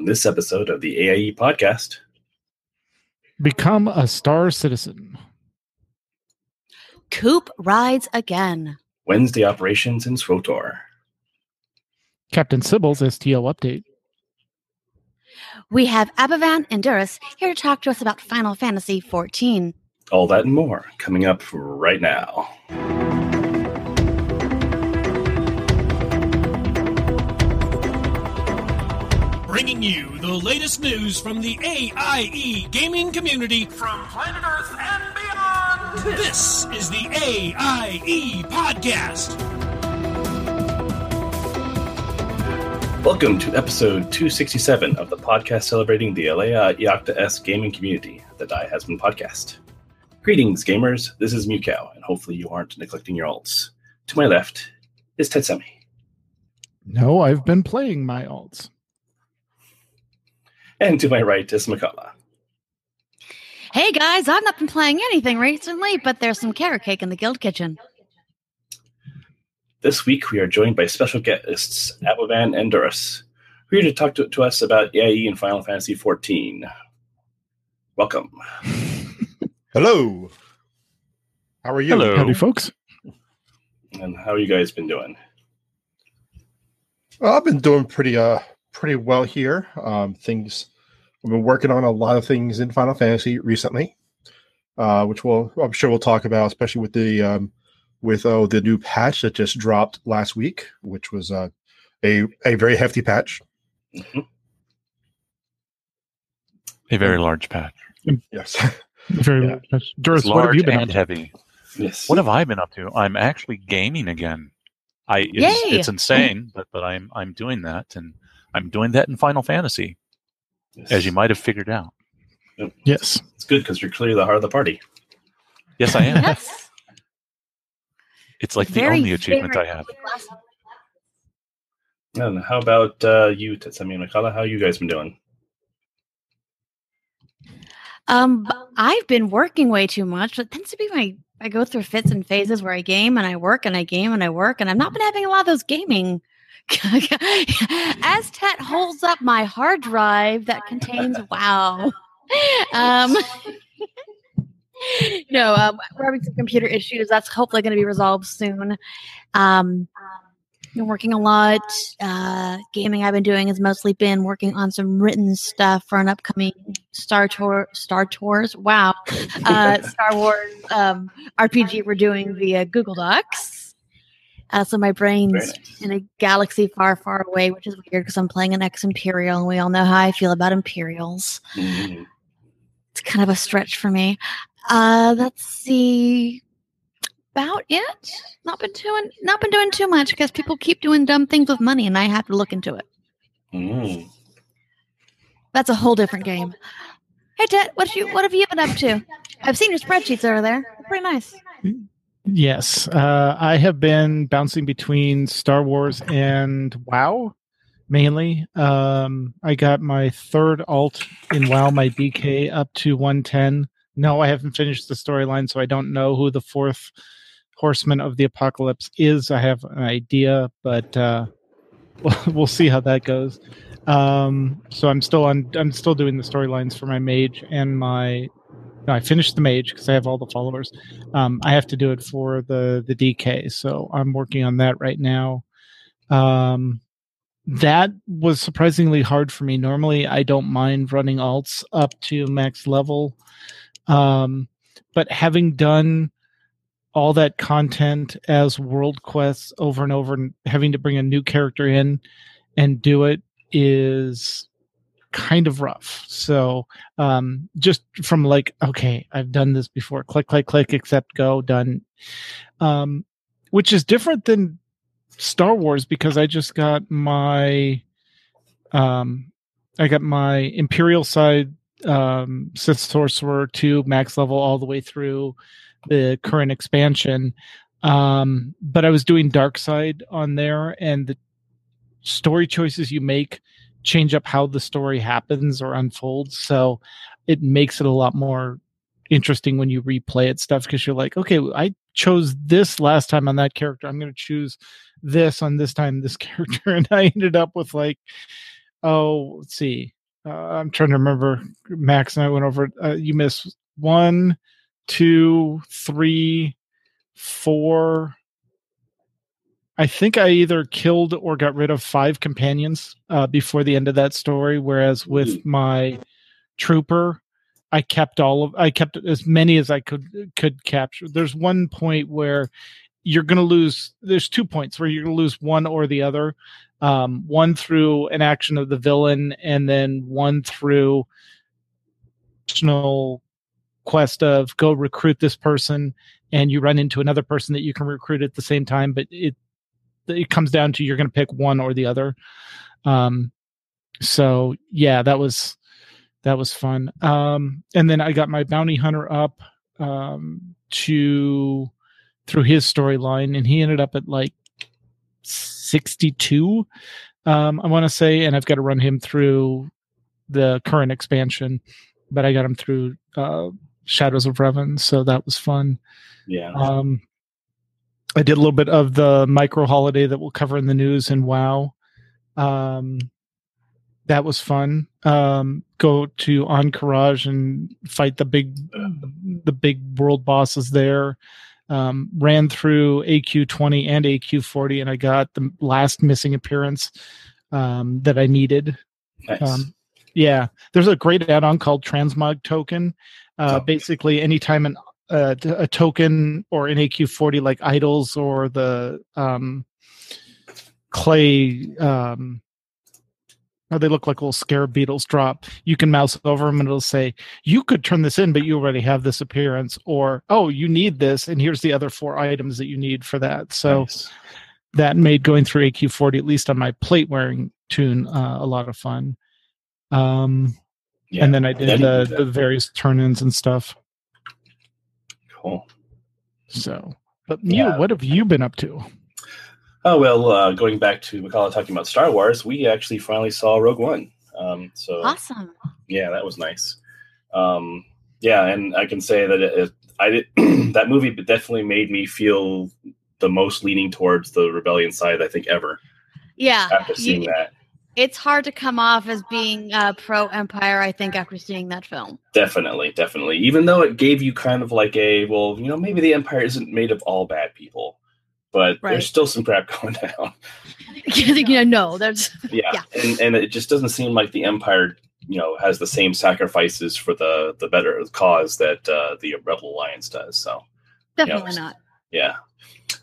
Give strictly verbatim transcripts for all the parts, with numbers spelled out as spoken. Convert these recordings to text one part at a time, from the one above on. on this episode of the A I E podcast. Become a Star Citizen. Coop rides again. Wednesday operations in S W T O R. Captain Sybil's S T O update. We have Abovan and Durus here to talk to us about Final Fantasy fourteen. All that and more coming up right now. Bringing you the latest news from the A I E gaming community from planet Earth and beyond. This is the A I E Podcast. Welcome to episode two sixty-seven of the podcast celebrating the Alea Iacta Est gaming community, the Die Has Been podcast. Greetings, gamers. This is Mukau, and hopefully you aren't neglecting your alts. To my left is Tetsemi. No, I've been playing my alts. And to my right is Mkallah. Hey guys, I've not been playing anything recently, but there's some carrot cake in the guild kitchen. This week we are joined by special guests Abovan and Durus, who are here to talk to, to us about A I E and Final Fantasy fourteen. Welcome. Hello. How are you? Hello. Howdy, folks. And how you guys been doing? Well, I've been doing pretty uh. pretty well here. Um, things I've been working on a lot of things in Final Fantasy recently, uh, which we'll I'm sure we'll talk about, especially with the um, with oh the new patch that just dropped last week, which was uh, a a very hefty patch, mm-hmm. a very large patch. Yes, very yeah. large. Durus, what large have you been and up to? Heavy. Yes. What have I been up to? I'm actually gaming again. I it's, it's insane, but but I'm I'm doing that and. I'm doing that in Final Fantasy, yes. as you might have figured out. Yep. Yes. It's good because you're clearly the heart of the party. Yes, I am. Yes. It's like Very the only achievement I have. And how about uh, you, Tetsemi and Mkallah? How you guys been doing? Um, I've been working way too much. It tends to be my I go through fits and phases where I game and I work and I game and I work, and I've not been having a lot of those gaming. As Tet holds up my hard drive that contains wow. Um, no, um, we're having some computer issues. That's hopefully going to be resolved soon. Um, I've been working a lot. Uh, gaming I've been doing has mostly been working on some written stuff for an upcoming Star Tour, Star Tours. Wow, uh, Star Wars um, R P G we're doing via Google Docs. Uh, so my brain's nice. in a galaxy far, far away, which is weird because I'm playing an ex-Imperial, and we all know how I feel about Imperials. Mm-hmm. It's kind of a stretch for me. Uh, let's see, about it. Not been doing, not been doing too much because people keep doing dumb things with money, and I have to look into it. Mm. That's a whole different game. Hey, Ted, what you what have you been up to? I've seen your spreadsheets over there. Pretty nice. Mm-hmm. Yes, uh, I have been bouncing between Star Wars and WoW, mainly. Um, I got my third alt in WoW, my B K, up to one ten. No, I haven't finished the storyline, so I don't know who the fourth horseman of the apocalypse is. I have an idea, but uh, we'll see how that goes. Um, so I'm still on. I'm still doing the storylines for my mage and my... No, I finished the mage because I have all the followers. Um, I have to do it for the, the D K, so I'm working on that right now. Um, that was surprisingly hard for me. Normally, I don't mind running alts up to max level. Um, but having done all that content as world quests over and over, and having to bring a new character in and do it is... kind of rough. So um, just from like, okay, I've done this before. Click, click, click, accept, go, done. Um, which is different than Star Wars because I just got my um, I got my Imperial side um, Sith Sorcerer to max level all the way through the current expansion. Um, but I was doing Dark Side on there, and the story choices you make change up how the story happens or unfolds. So it makes it a lot more interesting when you replay it stuff because you're like, okay, I chose this last time on that character. I'm going to choose this on this time, this character. And I ended up with like Oh, let's see. Uh, I'm trying to remember. Max and I went over. Uh, you missed one, two, three, four. I think I either killed or got rid of five companions uh, before the end of that story. Whereas with my trooper, I kept all of. I kept as many as I could could capture. There's one point where you're going to lose. There's two points where you're going to lose one or the other. Um, one through an action of the villain, and then one through personal quest of go recruit this person, and you run into another person that you can recruit at the same time. But it it comes down to you're going to pick one or the other. Um, so yeah, that was that was fun. Um, and then I got my bounty hunter up um, to through his storyline, and he ended up at like sixty-two, um, I want to say, and I've got to run him through the current expansion, but I got him through uh, Shadows of Revan, so that was fun. Yeah, um, I did a little bit of the micro holiday that we'll cover in the news and WoW. Um, that was fun. Um, go to Encourage and fight the big, the big world bosses there. Um, ran through A Q twenty and A Q forty, and I got the last missing appearance um, that I needed. Nice. Um, yeah, there's a great add-on called Transmog Token. Uh, oh. Basically, anytime an, uh, a token or an A Q forty, like idols or the um, clay, um, or they look like little scarab beetles drop, you can mouse over them and it'll say, you could turn this in, but you already have this appearance, or, oh, you need this, and here's the other four items that you need for that. So nice. That made going through A Q forty, at least on my plate-wearing tune, uh, a lot of fun. Um, yeah, and then I did uh, the various turn-ins and stuff. Cool. So, but yeah. You, what have you been up to? Oh, well, uh, going back to Mkallah talking about Star Wars, we actually finally saw Rogue One. Um, so awesome. Yeah, that was nice. Um, yeah, and I can say that it, it, I did, that movie definitely made me feel the most leaning towards the rebellion side, I think, ever. Yeah. After seeing you, that. It's hard to come off as being uh, pro-Empire, I think, after seeing that film. Definitely, definitely. Even though it gave you kind of like a, well, you know, maybe the Empire isn't made of all bad people. But right. There's still some crap going down. yeah, no, that's yeah. yeah, and and it just doesn't seem like the Empire, you know, has the same sacrifices for the the better cause that uh, the Rebel Alliance does. So definitely you know, not. Yeah.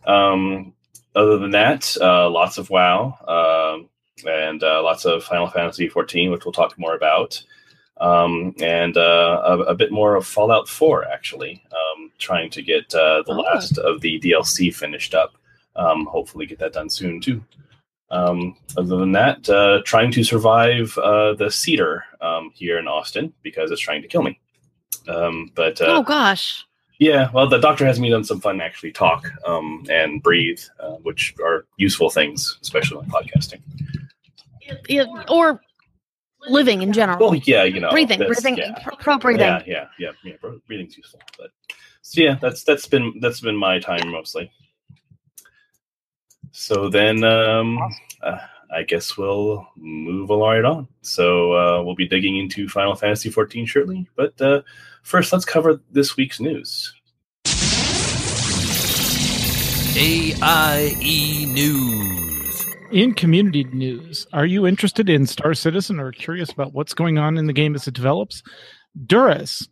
Um, other than that, uh, lots of WoW um, and uh, lots of Final Fantasy fourteen, which we'll talk more about, um, and uh, a, a bit more of Fallout four actually. Um, trying to get uh, the oh. last of the D L C finished up. Um, hopefully get that done soon, too. Um, other than that, uh, trying to survive uh, the Cedar um, here in Austin because it's trying to kill me. Um, but uh, Oh, gosh. Yeah, well, the doctor has me done some fun, actually, talk um, and breathe, uh, which are useful things, especially on podcasting. It, it, or living in general. Well, yeah, you know. Breathing, breathing, yeah. pro-breathing. Yeah, yeah, yeah, yeah. Breathing's useful, but... So yeah, that's that's been that's been my time mostly. So then um, uh, I guess we'll move right on. So uh, we'll be digging into Final Fantasy fourteen shortly, but uh, first let's cover this week's news. A I E News. In community news, are you interested in Star Citizen or curious about what's going on in the game as it develops? Durus.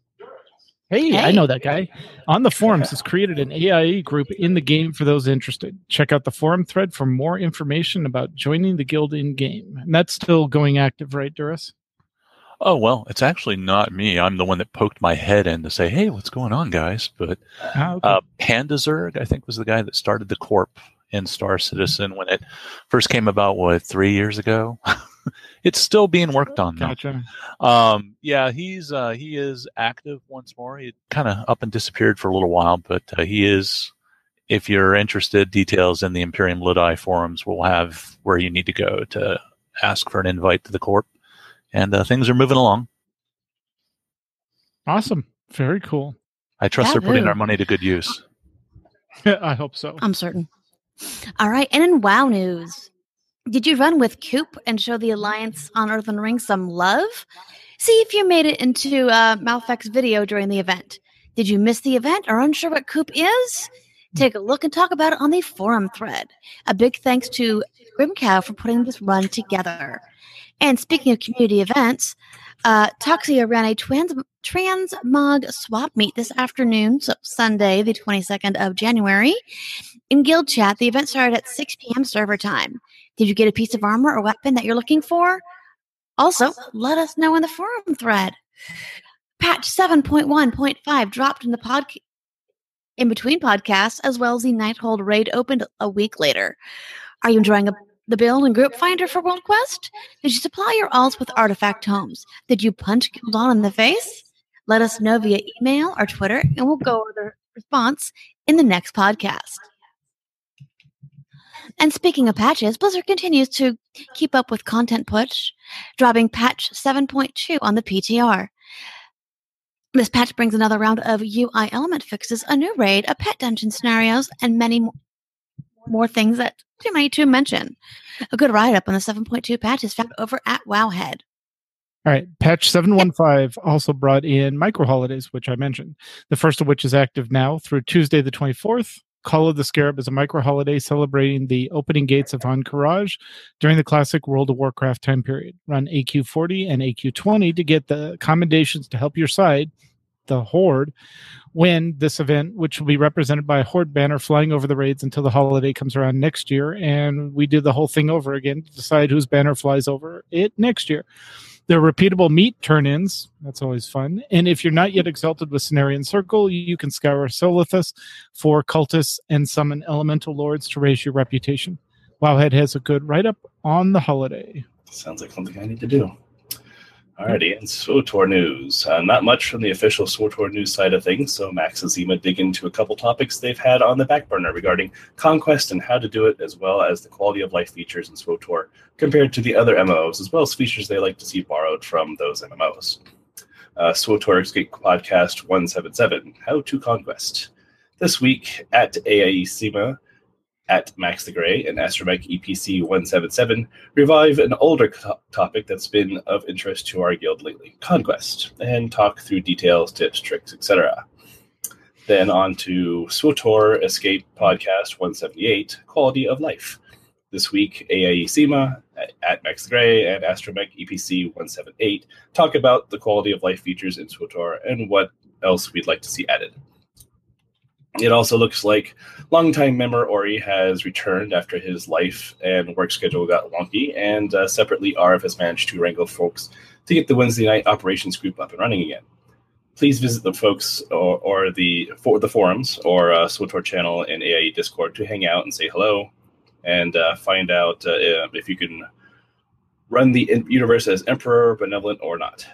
Hey, hey, I know that guy. On the forums has created an A I E group in the game for those interested. Check out the forum thread for more information about joining the guild in-game. And that's still going active, right, Durus? Oh, well, it's actually not me. I'm the one that poked my head in to say, hey, what's going on, guys? But oh, okay. uh, Pandazerg, I think, was the guy that started the corp in Star Citizen when it first came about, what, three years ago? It's still being worked on now. Gotcha. Um, yeah, he's uh, he is active once more. He kind of up and disappeared for a little while, but uh, he is, if you're interested, details in the Imperium Ludi forums will have where you need to go to ask for an invite to the corp. And uh, things are moving along. Awesome. Very cool. I trust that they're putting is. our money to good use. I hope so. I'm certain. All right. And in WoW news. Did you run with Coop and show the Alliance on Earthen Ring some love? See if you made it into uh, Malfec's video during the event. Did you miss the event or unsure what Coop is? Take a look and talk about it on the forum thread. A big thanks to Grimcow for putting this run together. And speaking of community events, uh, Toxxia ran a trans transmog swap meet this afternoon, so Sunday, the twenty-second of January. In Guild Chat, the event started at six p.m. server time. Did you get a piece of armor or weapon that you're looking for? Also, let us know in the forum thread. Patch seven point one point five dropped in the pod in between podcasts, as well as the Nighthold raid opened a week later. Are you enjoying a, the build and group finder for World Quest? Did you supply your alts with artifact homes? Did you punch Gul'dan in the face? Let us know via email or Twitter, and we'll go over the response in the next podcast. And speaking of patches, Blizzard continues to keep up with content push, dropping patch seven point two on the P T R. This patch brings another round of U I element fixes, a new raid, a pet dungeon scenarios, and many more things that too many to mention. A good write-up on the seven point two patch is found over at Wowhead. All right. Patch seven fifteen also brought in micro-holidays, which I mentioned. The first of which is active now through Tuesday the twenty-fourth. Call of the Scarab is a micro-holiday celebrating the opening gates of Ankaraj during the classic World of Warcraft time period. Run A Q forty and A Q twenty to get the commendations to help your side, the Horde, win this event, which will be represented by a Horde banner flying over the raids until the holiday comes around next year, and we do the whole thing over again to decide whose banner flies over it next year. There are repeatable meat turn-ins. That's always fun. And if you're not yet exalted with Cenarion Circle, you can scour Solithus for cultists and summon elemental lords to raise your reputation. Wowhead has a good write-up on the holiday. Sounds like something I need to do. Alrighty, and S W T O R news. Uh, not much from the official S W T O R news side of things, so Max and Zima dig into a couple topics they've had on the back burner regarding conquest and how to do it, as well as the quality of life features in S W T O R compared to the other M M Os, as well as features they like to see borrowed from those M M Os. Uh, S W T O R Escape Podcast one seventy-seven, How to Conquest. This week, at A I E Zima, at Max the Gray and Astromech E P C one seventy-seven, revive an older co- topic that's been of interest to our guild lately, Conquest, and talk through details, tips, tricks, et cetera. Then on to S W T O R Escape Podcast one seventy-eight, Quality of Life. This week, A I E Sema, at Max the Gray, and Astromech E P C one seventy-eight talk about the quality of life features in S W T O R and what else we'd like to see added. It also looks like longtime member Ori has returned after his life and work schedule got wonky, and uh, separately, Arv has managed to wrangle folks to get the Wednesday night operations group up and running again. Please visit the folks or, or the for the forums or uh, S W T O R channel and A I E Discord to hang out and say hello, and uh, find out uh, if you can run the universe as Emperor, benevolent, or not.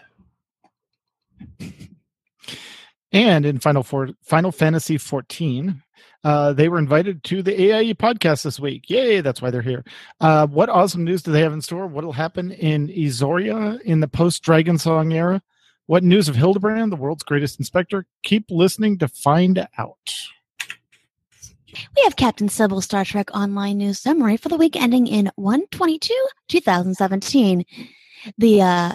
And in Final Four, Final Fantasy fourteen, uh, they were invited to the A I E podcast this week. Yay, that's why they're here. Uh, what awesome news do they have in store? What will happen in Izoria in the post-Dragon Song era? What news of Hildebrand, the world's greatest inspector? Keep listening to find out. We have Captain Sybil's Star Trek Online news summary for the week ending in one twenty-two, twenty seventeen. The... Uh,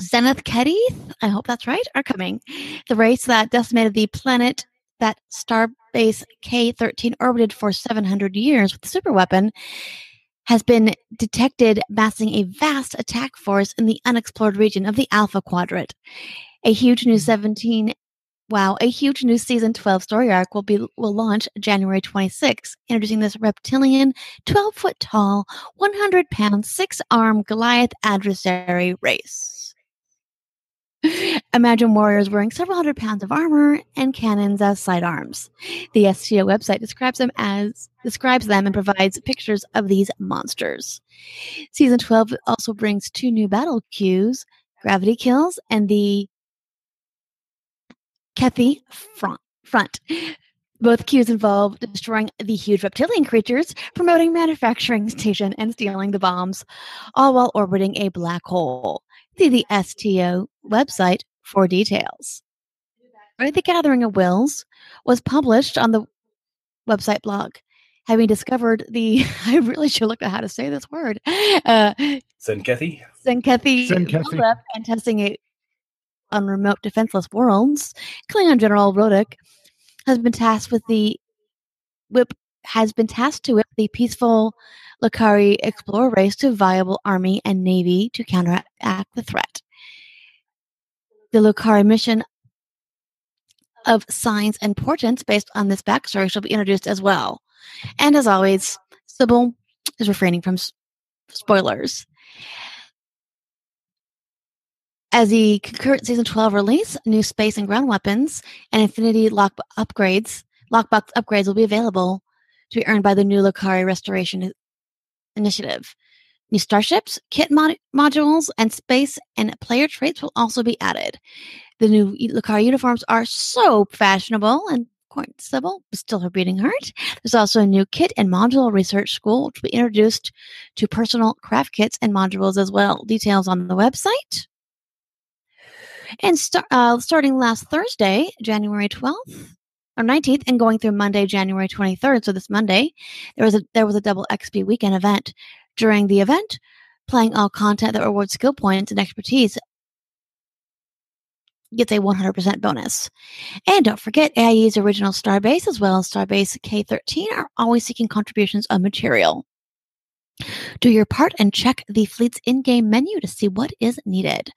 Senkethi, I hope that's right, are coming. The race that decimated the planet that starbase K thirteen orbited for seven hundred years with the superweapon has been detected massing a vast attack force in the unexplored region of the Alpha Quadrant. A huge new seventeen wow, a huge new season twelve story arc will be will launch January twenty-sixth, introducing this reptilian, twelve foot tall, one hundred pound, six arm Goliath adversary race. Imagine warriors wearing several hundred pounds of armor and cannons as sidearms. The S T O website describes them as describes them and provides pictures of these monsters. Season twelve also brings two new battle queues, Gravity Kills and the Kethi Front. front. Both queues involve destroying the huge reptilian creatures, promoting manufacturing station, and stealing the bombs, all while orbiting a black hole. See the S T O website for details. The Gathering of Wills was published on the website blog. having discovered the, I really should look at how to say this word. Uh, Senkethi. Senkethi. Senkethi. And testing it on remote defenseless worlds, Klingon General Rodek has been tasked with the whip, has been tasked to whip the peaceful Lukari explorer race to a viable army and navy to counteract the threat. The Lukari mission of science and portents based on this backstory shall be introduced as well. And as always, Sybil is refraining from s- spoilers. As the concurrent season twelve release, new space and ground weapons and infinity lock upgrades, lockbox upgrades will be available to be earned by the new Lukari Restoration Initiative. New starships, kit mod- modules, and space and player traits will also be added. The new Lukari uniforms are so fashionable, and according to Sybil, still her beating heart. There's also a new kit and module research school, which will be introduced to personal craft kits and modules as well. Details on the website. And start, uh, starting last Thursday, January twelfth or nineteenth, and going through Monday, January twenty-third. So this Monday, there was a there was a double X P weekend event. During the event, playing all content that rewards skill points and expertise gets a one hundred percent bonus. And don't forget, A I E's original Starbase as well as Starbase K thirteen are always seeking contributions of material. Do your part and check the fleet's in-game menu to see what is needed.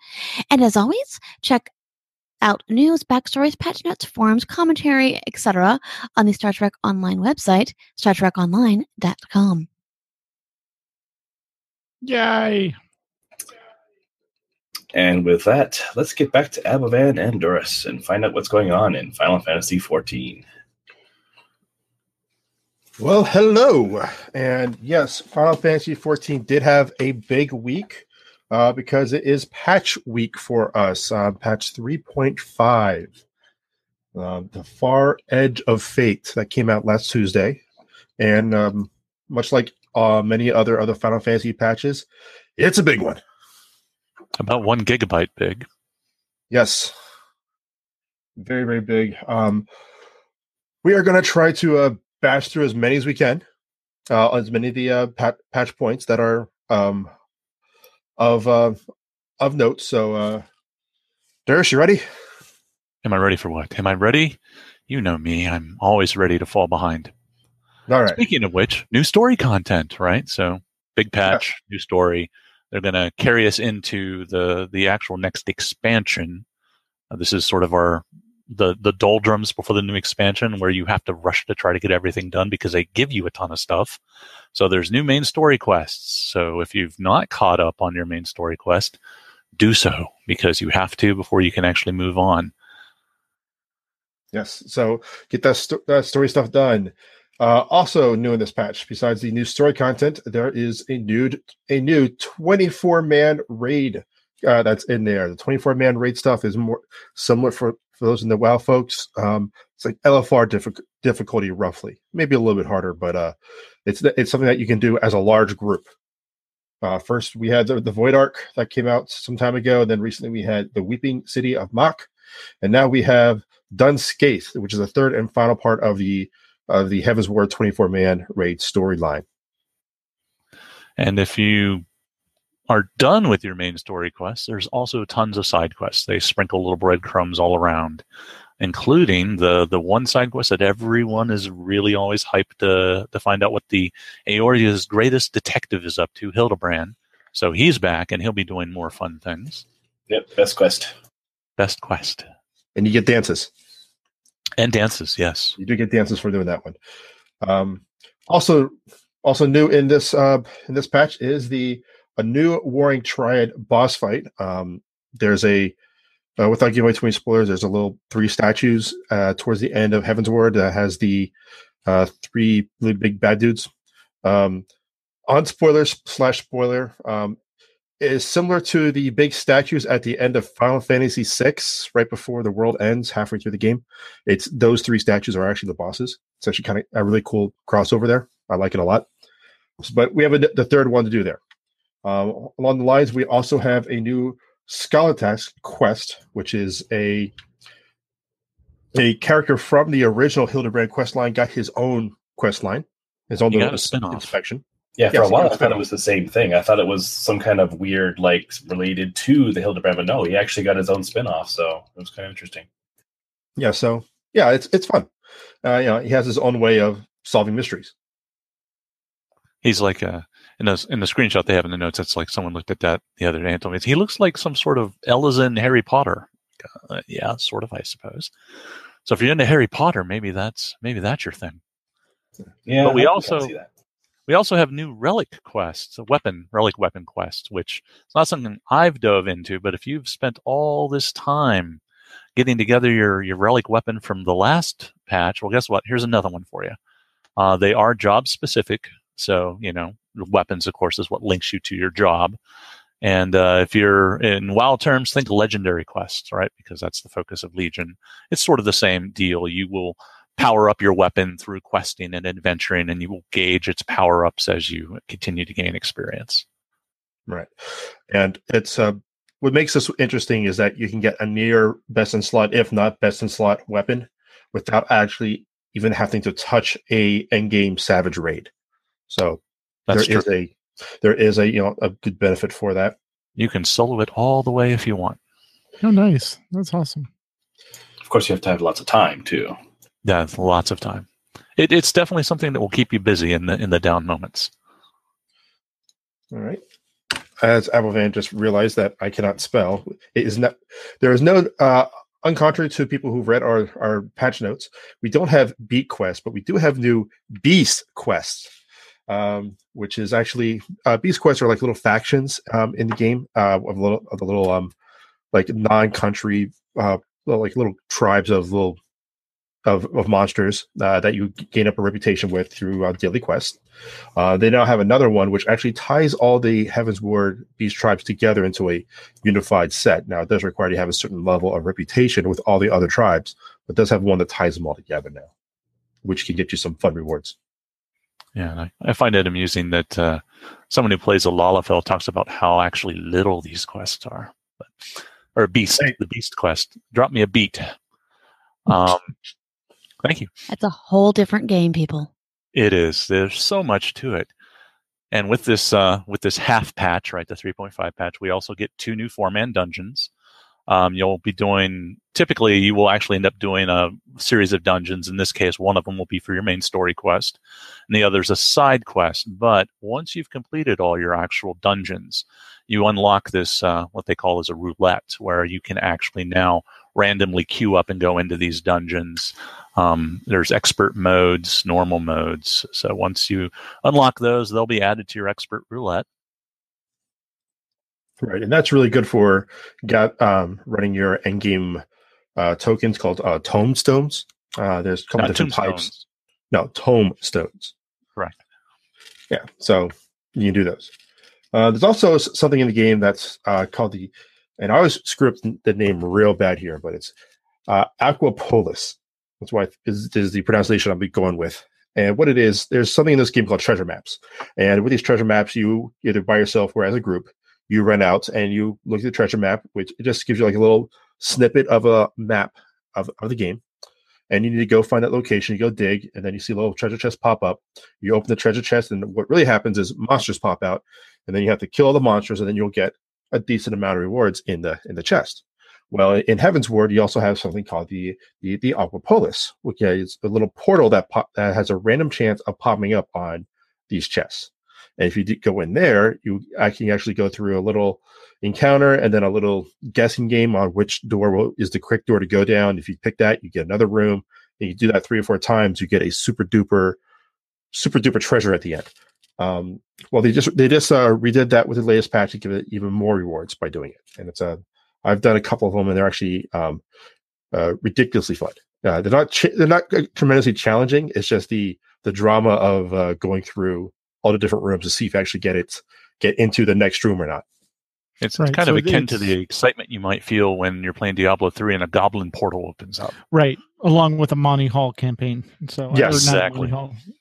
And as always, check out news, backstories, patch notes, forums, commentary, et cetera on the Star Trek Online website, star trek online dot com. Yay! And with that, let's get back to Abovan and Durus and find out what's going on in Final Fantasy fourteen. Well, hello. And yes, Final Fantasy fourteen did have a big week uh, because it is patch week for us. Uh, patch three point five, uh, the Far Edge of Fate, that came out last Tuesday. And um, much like uh, many other, other Final Fantasy patches, it's a big one. About one gigabyte big. Yes. Very, very big. Um, we are going to try to... Uh, bash through as many as we can, uh, as many of the uh, pat- patch points that are um, of uh, of note. So, uh, Durus, you ready? Am I ready for what? Am I ready? You know me. I'm always ready to fall behind. All right. Speaking of which, new story content, right? So, big patch, yeah. New story. They're going to carry us into the the actual next expansion. Uh, this is sort of our... the the doldrums before the new expansion, where you have to rush to try to get everything done because they give you a ton of stuff. So there's new main story quests. So if you've not caught up on your main story quest, do so, because you have to before you can actually move on. Yes, so get that, st- that story stuff done. Uh, also new in this patch, besides the new story content, there is a new, a new twenty-four man raid uh, that's in there. The twenty-four man raid stuff is more similar for... For those in the WoW folks, um, it's like L F R diffi- difficulty, roughly, maybe a little bit harder, but uh, it's it's something that you can do as a large group. Uh, first, we had the, the Void Arc that came out some time ago. Then recently, we had the Weeping City of Mach, and now we have Dunskaith, which is the third and final part of the of the Heavensward twenty-four man raid storyline. And if you are done with your main story quests, there's also tons of side quests. They sprinkle little breadcrumbs all around, including the the one side quest that everyone is really always hyped to, to find out what the Eorzea's greatest detective is up to, Hildebrand. So he's back, and he'll be doing more fun things. Yep, best quest. Best quest. And you get dances. And dances, yes. You do get dances for doing that one. Um, also, also new in this uh, in this patch is the a new Warring Triad boss fight. Um, there's a, uh, without giving away too many spoilers, there's a little three statues uh, towards the end of Heavensward that has the uh, three really big bad dudes. Um, on spoilers slash spoiler, um, it is similar to the big statues at the end of Final Fantasy six, right before the world ends, halfway through the game. It's those three statues are actually the bosses. It's actually kind of a really cool crossover there. I like it a lot. But we have a, the third one to do there. Um, along the lines, we also have a new Scholar Task quest, which is a a character from the original Hildebrand questline got his own questline. It's on you the spin-off. Inspection. Yeah, for yeah, a while I thought it was the same thing. I thought it was some kind of weird, like, related to the Hildebrand, but no, he actually got his own spin-off, so it was kind of interesting. Yeah, so, yeah, it's it's fun. Uh, you know, he has his own way of solving mysteries. He's like, a, in, a, in the screenshot they have in the notes, it's like someone looked at that the other day and told me, he looks like some sort of Ellison Harry Potter. Uh, yeah, sort of, I suppose. So if you're into Harry Potter, maybe that's maybe that's your thing. Yeah, but we also... We also have new relic quests, a weapon, relic weapon quests, which is not something I've dove into, but if you've spent all this time getting together your, your relic weapon from the last patch, well, guess what? Here's another one for you. Uh, they are job specific. So, you know, weapons, of course, is what links you to your job. And uh, if you're in WoW terms, think legendary quests, right? Because that's the focus of Legion. It's sort of the same deal. You will power up your weapon through questing and adventuring, and you will gauge its power-ups as you continue to gain experience. Right. And it's uh, what makes this interesting is that you can get a near best-in-slot, if not best-in-slot, weapon without actually even having to touch a endgame Savage raid. So That's there true. is a there is a you know a good benefit for that. You can solo it all the way if you want. Oh, nice. That's awesome. Of course, you have to have lots of time, too. Yeah, lots of time. It, it's definitely something that will keep you busy in the in the down moments. All right. As Abovan just realized that I cannot spell, it is not. There is no, uh, uncontrary to people who've read our, our patch notes, we don't have beat quests, but we do have new beast quests, um, which is actually uh, beast quests are like little factions um, in the game uh, of little of the little um, like non-country uh, little, like little tribes of little. Of, of monsters uh, that you gain up a reputation with through uh, daily quests. Uh, they now have another one which actually ties all the Heavensward beast tribes together into a unified set. Now, it does require you to have a certain level of reputation with all the other tribes, but does have one that ties them all together now, which can get you some fun rewards. Yeah, and I, I find it amusing that uh, someone who plays a Lalafell talks about how actually little these quests are. But, or beast, hey. The beast quest. Drop me a beat. Um Thank you. That's a whole different game, people. It is. There's so much to it. And with this uh, with this half patch, right, the three point five patch, we also get two new four-man dungeons. Um, you'll be doing, typically you will actually end up doing a series of dungeons. In this case, one of them will be for your main story quest, and the other is a side quest. But once you've completed all your actual dungeons, you unlock this, uh, what they call as a roulette, where you can actually now randomly queue up and go into these dungeons. Um, there's expert modes, normal modes. So once you unlock those, they'll be added to your expert roulette. Right, and that's really good for got um, running your endgame uh, tokens called uh, tomestones. Uh, there's a couple Not different types. Stones. No, tomestones. Right. Yeah, so you can do those. Uh, there's also something in the game that's uh, called the, and I always screw up the name real bad here, but it's uh, Aquapolis. That's why is is the pronunciation I'll be going with. And what it is, there's something in this game called treasure maps. And with these treasure maps, you either by yourself or as a group, you run out and you look at the treasure map, which it just gives you like a little snippet of a map of, of the game. And you need to go find that location. You go dig, and then you see a little treasure chest pop up. You open the treasure chest, and what really happens is monsters pop out, and then you have to kill all the monsters, and then you'll get a decent amount of rewards in the in the chest. Well, in Heavensward, you also have something called the the, the Aquapolis, which is a little portal that pop, that has a random chance of popping up on these chests. And if you do go in there, you can actually go through a little encounter and then a little guessing game on which door will, is the correct door to go down. If you pick that, you get another room. And you do that three or four times, you get a super duper, super duper treasure at the end. Um, well, they just they just uh, redid that with the latest patch to give it even more rewards by doing it. And it's a, I've done a couple of them, and they're actually um, uh, ridiculously fun. Uh, they're not ch- they're not tremendously challenging. It's just the the drama of uh, going through all the different rooms to see if you actually get it, get into the next room or not. It's right. kind so of akin to the excitement you might feel when you're playing Diablo three and a goblin portal opens up. Right, along with a Monty Hall campaign. So yes, exactly.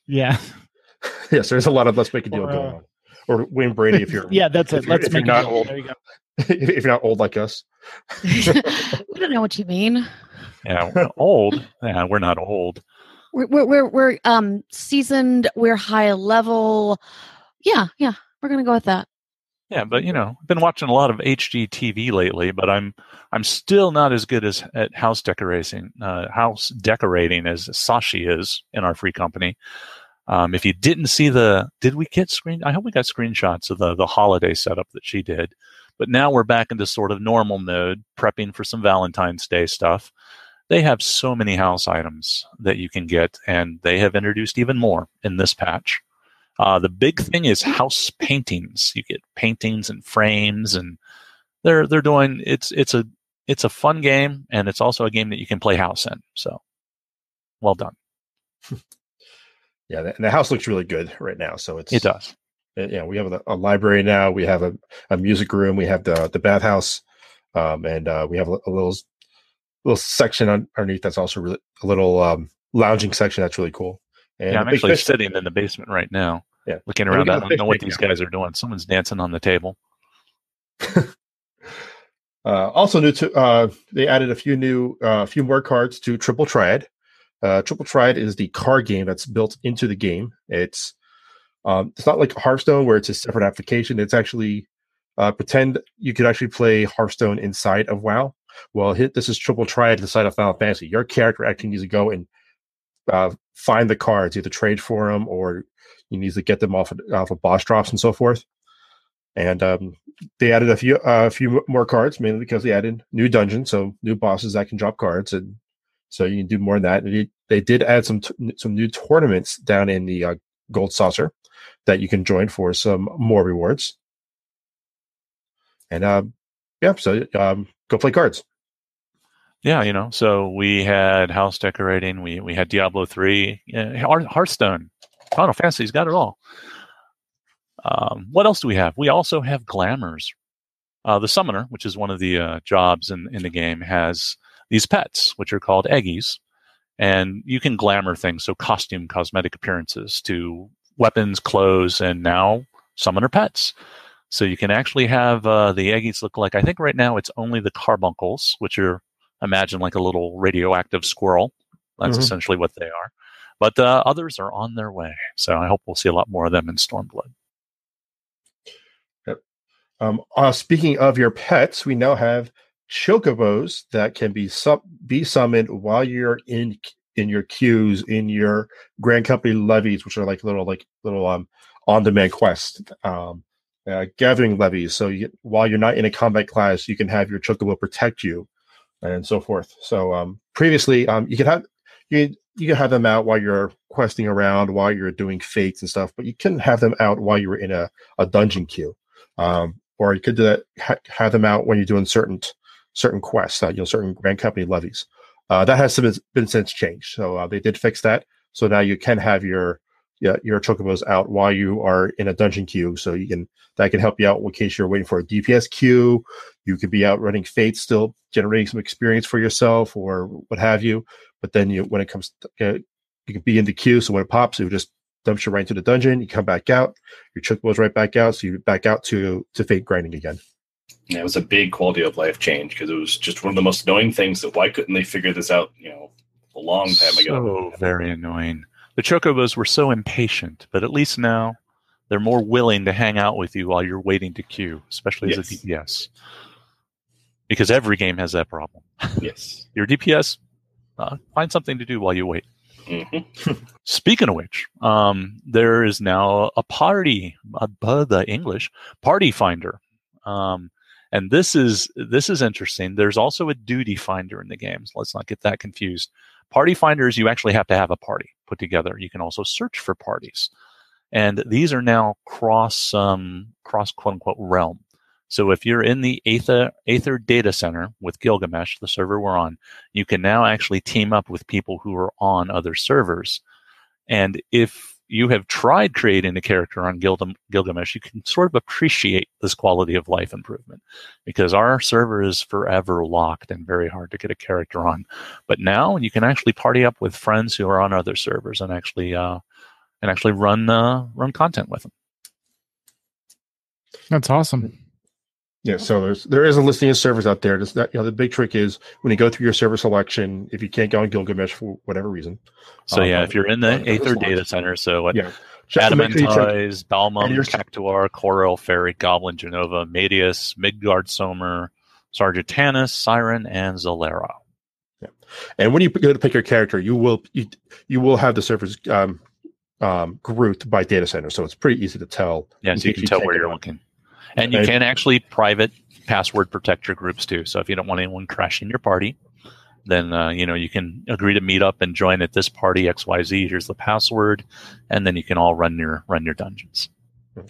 Yeah. Yes, there's a lot of let's make a deal or, uh, going on. Or Wayne Brady if you're yeah, that's it. Let's make a deal. There you go. if, if you're not old like us. We don't know what you mean. Yeah, old. Yeah, we're not old. We're we're we're um seasoned. We're high level. Yeah, yeah. We're gonna go with that. Yeah, but you know, I've been watching a lot of H G T V lately, but I'm I'm still not as good as at house decorating uh, house decorating as Sashi is in our free company. Um, if you didn't see the, did we get screen? I hope we got screenshots of the the holiday setup that she did. But now we're back into sort of normal mode, prepping for some Valentine's Day stuff. They have so many house items that you can get, and they have introduced even more in this patch. Uh, the big thing is house paintings. You get paintings and frames, and they're they're doing it's it's a it's a fun game, and it's also a game that you can play house in. So, well done. Yeah, and the house looks really good right now. So it's it does. It, yeah, we have a, a library now. We have a, a music room. We have the the bathhouse, um, and uh, we have a, a little little section on, underneath that's also really, a little um, lounging section that's really cool. And yeah, I'm actually sitting in the basement right now. Yeah. Looking around, I don't know what these guys are doing. Someone's dancing on the table. uh, also new to uh, they added a few new uh, few more cards to Triple Triad. Uh, Triple Triad is the card game that's built into the game. It's um, it's not like Hearthstone where it's a separate application. It's actually uh, pretend you could actually play Hearthstone inside of WoW. Well, hit this is Triple Triad inside of Final Fantasy. Your character actually needs to go and uh, find the cards, either trade for them or you need to get them off of, off of boss drops and so forth. And um, they added a few a uh, few more cards, mainly because they added new dungeons, so new bosses that can drop cards, and so you can do more than that. And it, they did add some t- some new tournaments down in the uh, Gold Saucer that you can join for some more rewards. And um, yeah, so um, go play cards. Yeah, you know, so we had house decorating. We we had Diablo three, uh, Hearthstone, Final Fantasy's got it all. Um, what else do we have? We also have glamours. Uh, the Summoner, which is one of the uh, jobs in, in the game, has these pets, which are called eggies. And you can glamour things, so costume, cosmetic appearances to weapons, clothes, and now Summoner pets. So you can actually have uh, the eggies look like, I think right now it's only the carbuncles, which are, imagine like a little radioactive squirrel. That's mm-hmm. essentially what they are. But uh, others are on their way. So I hope we'll see a lot more of them in Stormblood. Yep. Um, uh, speaking of your pets, we now have chocobos that can be sub- be summoned while you're in in your queues in your Grand Company levies, which are like little like little um on-demand quests, um uh, gathering levies. So you, while you're not in a combat class, you can have your chocobo protect you, and so forth. So um, previously, um, you could have you you could have them out while you're questing around, while you're doing fates and stuff, but you couldn't have them out while you were in a, a dungeon queue, um, or you could do that ha- have them out when you're doing certain. T- certain quests, uh, you know, certain Grand Company levies. Uh, that has been since changed. So uh, they did fix that. So now you can have your yeah, your chocobos out while you are in a dungeon queue. So you can that can help you out in case you're waiting for a D P S queue. You could be out running fates, still generating some experience for yourself or what have you. But then you, when it comes, to, uh, you can be in the queue. So when it pops, it just dumps you right into the dungeon. You come back out. Your chocobo's right back out. So you're back out to to fate grinding again. Yeah, it was a big quality of life change because it was just one of the most annoying things. That why couldn't they figure this out? You know, a long time so ago. So very annoying. The chocobos were so impatient, but at least now they're more willing to hang out with you while you're waiting to queue, especially yes. as a D P S, because every game has that problem. Yes, your D P S uh, find something to do while you wait. Mm-hmm. Speaking of which, um, there is now a party, uh, the English party finder. Um, And this is this is interesting. There's also a duty finder in the game. So let's not get that confused. Party finders, you actually have to have a party put together. You can also search for parties, and these are now cross um, cross quote unquote realm. So if you're in the Aether Aether Data Center with Gilgamesh, the server we're on, you can now actually team up with people who are on other servers. And if you have tried creating a character on Gildam, Gilgamesh, you can sort of appreciate this quality of life improvement because our server is forever locked and very hard to get a character on. But now you can actually party up with friends who are on other servers and actually uh, and actually run uh, run content with them. That's awesome. Yeah, so there's there is a listing of servers out there. That's not, you know, the big trick is when you go through your server selection, if you can't go on Gilgamesh for whatever reason. So um, yeah, if you're in the Aether Data Center, so like yeah. Adamantize, Balmum, Cactuar, Coral, Ferry, Goblin, Genova, Medius, Midgard, Somer, Sargetanus, Siren, and Zalera. Yeah, and when you go to pick your character, you will you, you will have the servers um, um, grouped by data center, so it's pretty easy to tell. Yeah, so you can tell where you're looking. And you can actually private password protect your groups too. So if you don't want anyone crashing your party, then uh, you know, you can agree to meet up and join at this party X Y Z. Here's the password, and then you can all run your run your dungeons. Okay.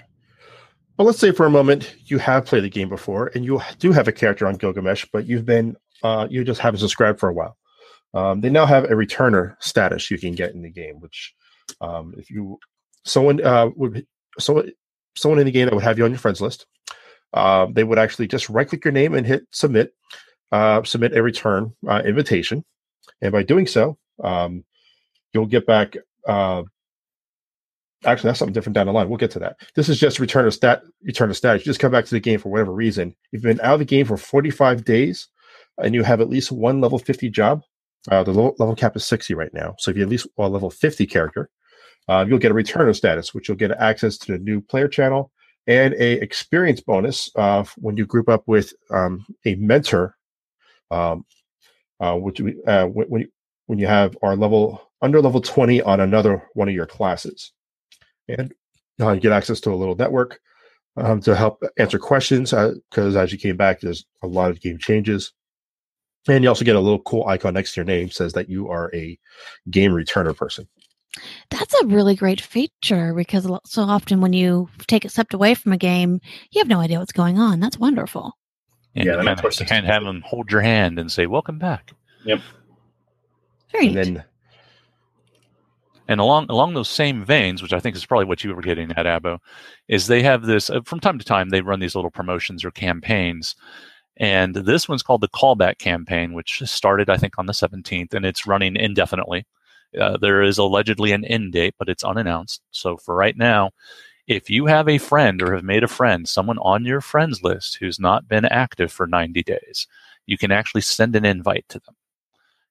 Well, let's say for a moment you have played the game before, and you do have a character on Gilgamesh, but you've been uh, you just haven't subscribed for a while. Um, they now have a returner status you can get in the game, which um, if you someone uh, would so. someone in the game that would have you on your friends list, uh, they would actually just right-click your name and hit submit, uh, submit a return uh, invitation. And by doing so, um, you'll get back, uh, actually, that's something different down the line. We'll get to that. This is just return of stat, return of status. You just come back to the game for whatever reason. You've been out of the game for forty-five days, and you have at least one level fifty job. Uh, the level, level cap is sixty right now. So if you at least a level fifty character, Uh, you'll get a returner status, which you'll get access to the new player channel and a experience bonus uh, when you group up with um, a mentor. Um, uh, which we, uh, when when you have our level under level twenty on another one of your classes, and uh, you get access to a little network um, to help answer questions because uh, as you came back, there's a lot of game changes, and you also get a little cool icon next to your name says that you are a game returner person. That's a really great feature because so often when you take a step away from a game, you have no idea what's going on. That's wonderful. And yeah, you kind of can't have them hold your hand and say, "Welcome back." Yep. Very and neat. Then, and along along those same veins, which I think is probably what you were getting at, Abo, is they have this uh, from time to time they run these little promotions or campaigns. And this one's called the Callback Campaign, which started I think on the seventeenth, and it's running indefinitely. Uh, there is allegedly an end date, but it's unannounced. So for right now, if you have a friend or have made a friend, someone on your friends list who's not been active for ninety days, you can actually send an invite to them.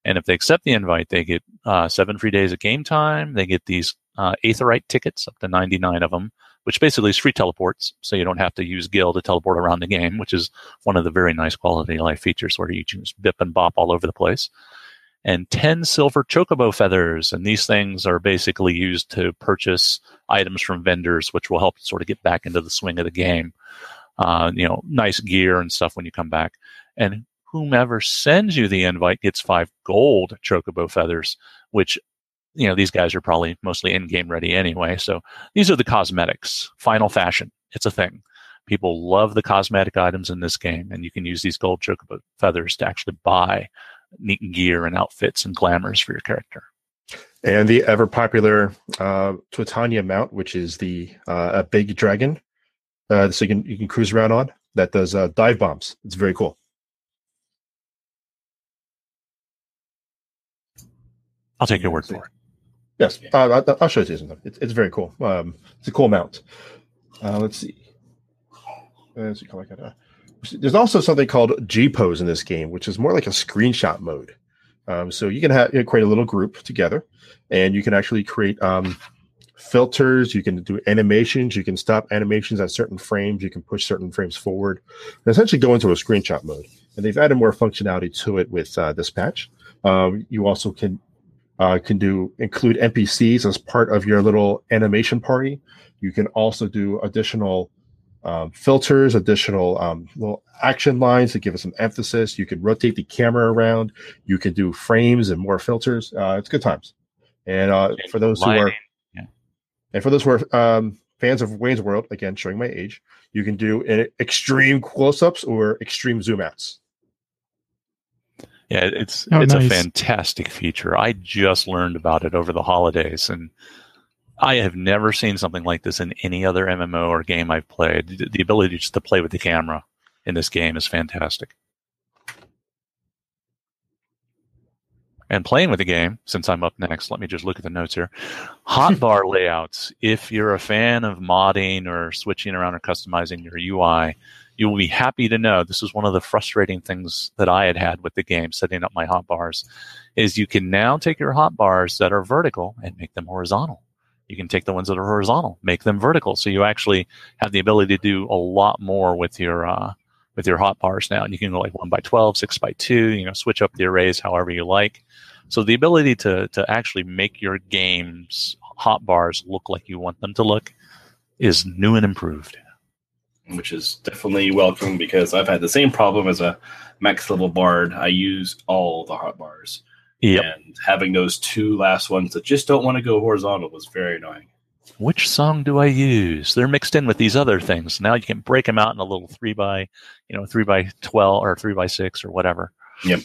And if they accept the invite, they get uh, seven free days of game time. They get these uh, Aetherite tickets, up to ninety-nine of them, which basically is free teleports. So you don't have to use Gil to teleport around the game, which is one of the very nice quality of life features where you can just bip and bop all over the place. And ten silver chocobo feathers. And these things are basically used to purchase items from vendors, which will help you sort of get back into the swing of the game. Uh, you know, nice gear and stuff when you come back. And whomever sends you the invite gets five gold chocobo feathers, which, you know, these guys are probably mostly in-game ready anyway. So these are the cosmetics. Final fashion. It's a thing. People love the cosmetic items in this game. And you can use these gold chocobo feathers to actually buy neat gear and outfits and glamours for your character. And the ever popular uh, Titania mount, which is the uh, a big dragon, uh, so you can you can cruise around on that does uh, dive bombs. It's very cool. I'll take your word for it. Yes, uh, I'll show it to you sometime. It's it's very cool. Um, it's a cool mount. Uh, let's see. Let's see how I got it. There's also something called G-Pose in this game, which is more like a screenshot mode. Um, so you can have, you know, create a little group together, and you can actually create um, filters. You can do animations. You can stop animations at certain frames. You can push certain frames forward and essentially go into a screenshot mode. And they've added more functionality to it with uh, this patch. Um, you also can uh, can do include N P Cs as part of your little animation party. You can also do additional Um, filters, additional um, little action lines to give it some emphasis. You can rotate the camera around. You can do frames and more filters. Uh, it's good times. And uh, for those who are, yeah. and for those who are um, fans of Wayne's World, again showing my age, you can do uh, extreme close-ups or extreme zoom-outs. Yeah, it's oh, it's nice. A fantastic feature. I just learned about it over the holidays, and I have never seen something like this in any other M M O or game I've played. The ability just to play with the camera in this game is fantastic. And playing with the game, since I'm up next, let me just look at the notes here. Hotbar layouts. If you're a fan of modding or switching around or customizing your U I, you will be happy to know, this is one of the frustrating things that I had had with the game, setting up my hotbars, is you can now take your hotbars that are vertical and make them horizontal. You can take the ones that are horizontal, make them vertical. So you actually have the ability to do a lot more with your uh, with your hotbars now. And you can go like one by twelve, six by two, you know, switch up the arrays however you like. So the ability to to actually make your game's hotbars look like you want them to look is new and improved. Which is definitely welcome, because I've had the same problem as a max level bard. I use all the hotbars. Yep. And having those two last ones that just don't want to go horizontal was very annoying. Which song do I use? They're mixed in with these other things. Now you can break them out in a little three by, you know, three by twelve or three by six or whatever. Yep.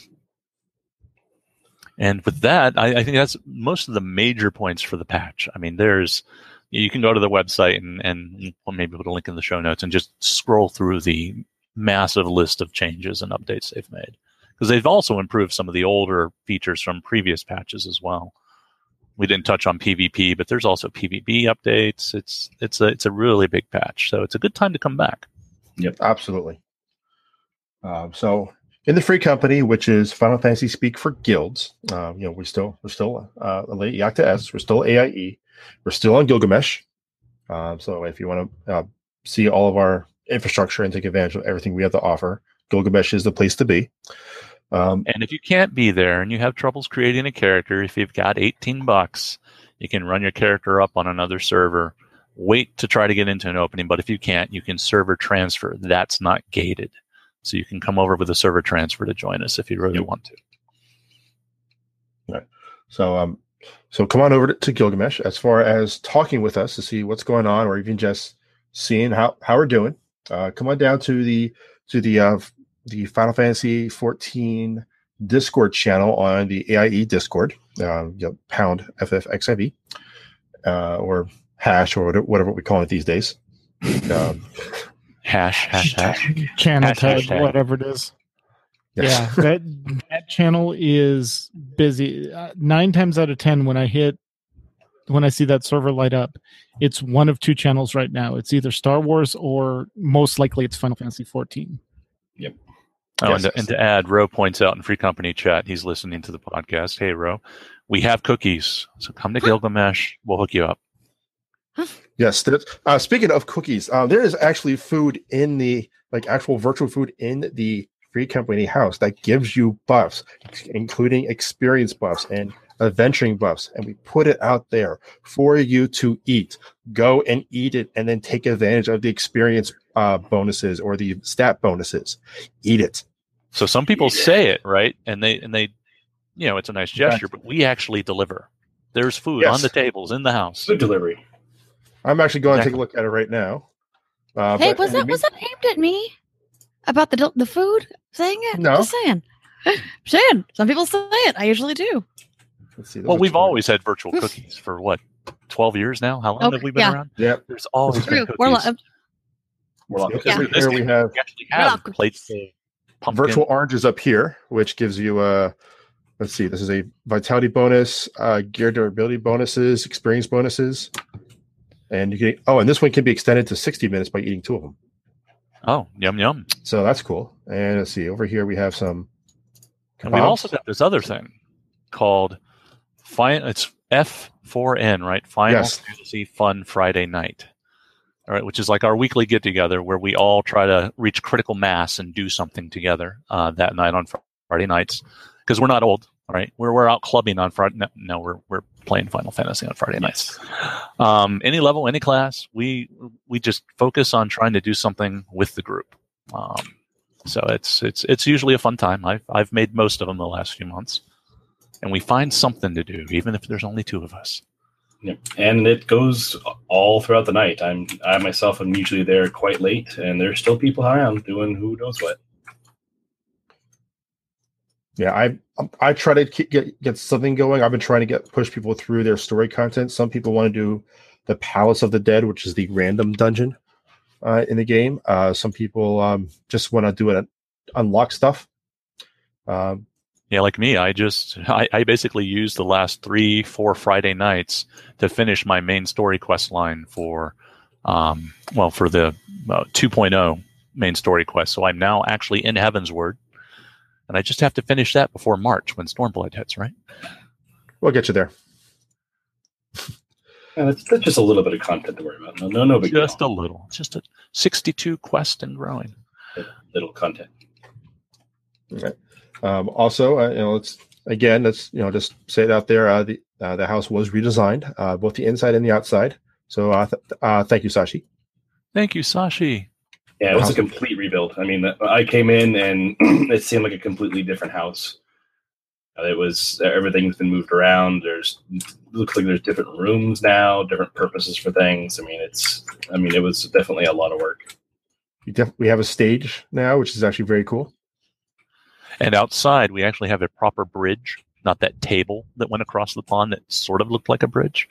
And with that, I, I think that's most of the major points for the patch. I mean, there's you can go to the website and and well, maybe put a link in the show notes and just scroll through the massive list of changes and updates they've made. Because they've also improved some of the older features from previous patches as well. We didn't touch on PvP, but there's also PvP updates. It's it's a it's a really big patch, so it's a good time to come back. Yep, absolutely. Uh, so in the free company, which is Final Fantasy speak for guilds, uh, you know, we're still we're still uh, Alea Iacta Est, we're still A I E, we're still on Gilgamesh. Uh, so if you want to uh, see all of our infrastructure and take advantage of everything we have to offer, Gilgamesh is the place to be. Um, and if you can't be there and you have troubles creating a character, if you've got eighteen bucks, you can run your character up on another server. Wait to try to get into an opening, but if you can't, you can server transfer. That's not gated. So you can come over with a server transfer to join us if you really yep. want to. All right. So um, so come on over to, to Gilgamesh. As far as talking with us to see what's going on or even just seeing how, how we're doing, uh, come on down to the to the uh, the Final Fantasy fourteen Discord channel on the A I E Discord, uh, you know, pound F F X I V, uh, or hash or whatever we call it these days. Um, hash, hash, hash. Channel tag, whatever it is. Yes. Yeah, that, that channel is busy. Uh, nine times out of ten, when I hit, when I see that server light up, it's one of two channels right now. It's either Star Wars or most likely it's Final Fantasy fourteen. Yep. Oh, yes, and, to, yes. and to add, Ro points out in Free Company chat, he's listening to the podcast. Hey, Ro, we have cookies, so come to Gilgamesh. We'll hook you up. Yes. Uh, speaking of cookies, uh, there is actually food in the, like actual virtual food in the Free Company house that gives you buffs, including experience buffs and adventuring buffs. And we put it out there for you to eat. Go and eat it and then take advantage of the experience uh, bonuses or the stat bonuses. Eat it. So some people eat say it. it, right? And they, and they, you know, it's a nice gesture, but we actually deliver. There's food yes. on the tables in the house. Food delivery. I'm actually going exactly. to take a look at it right now. Uh, hey, was that, mean- was that aimed at me? About the the food thing? No. I'm just saying. I'm saying. Some people say it. I usually do. Let's see, well, we've story. always had virtual cookies for what, twelve years now? How long okay, have we been yeah. around? Yeah, there's always been cookies. We're live. We're live. Yeah. Here yeah. we have, we actually have plates of virtual oranges up here, which gives you a. Uh, let's see, this is a vitality bonus, uh, gear durability bonuses, experience bonuses, and you can. Oh, and this one can be extended to sixty minutes by eating two of them. Oh, yum yum! So that's cool. And let's see, over here we have some. And we've also got this other thing called. Fine, it's F four N, right? Final yes. Fantasy Fun Friday Night, all right, which is like our weekly get-together where we all try to reach critical mass and do something together uh, that night on Friday nights because we're not old, all right? We're we're out clubbing on Friday. No, no we're we're playing Final Fantasy on Friday nights. Um, any level, any class, we we just focus on trying to do something with the group. Um, so it's it's it's usually a fun time. I've I've made most of them the last few months. And we find something to do, even if there's only two of us. Yep. And it goes all throughout the night. I'm, I myself am usually there quite late, and there's still people around doing who knows what. Yeah, I I try to keep, get get something going. I've been trying to get push people through their story content. Some people want to do the Palace of the Dead, which is the random dungeon uh, in the game. Uh, some people um, just want to do it, unlock stuff. Uh, Yeah, like me, I just I, I basically used the last three, four Friday nights to finish my main story quest line for, um, well, for the uh, two point oh main story quest. So I'm now actually in Heavensward, and I just have to finish that before March when Stormblood hits, right? We'll get you there. And it's, it's just a little bit of content to worry about. No, no, no big just deal. a little. It's just a sixty-two quest and growing. A little content. Okay. Um, also, uh, you know, let's again, let's you know, just say it out there. Uh, the uh, the house was redesigned, uh, both the inside and the outside. So, uh, th- uh, thank you, Sashi. Thank you, Sashi. Yeah, it was a complete rebuild. I mean, I came in and it seemed like a completely different house. It was everything's been moved around. There's looks like there's different rooms now, different purposes for things. I mean, it's I mean, it was definitely a lot of work. We, def- we have a stage now, which is actually very cool. And outside, we actually have a proper bridge, not that table that went across the pond that sort of looked like a bridge.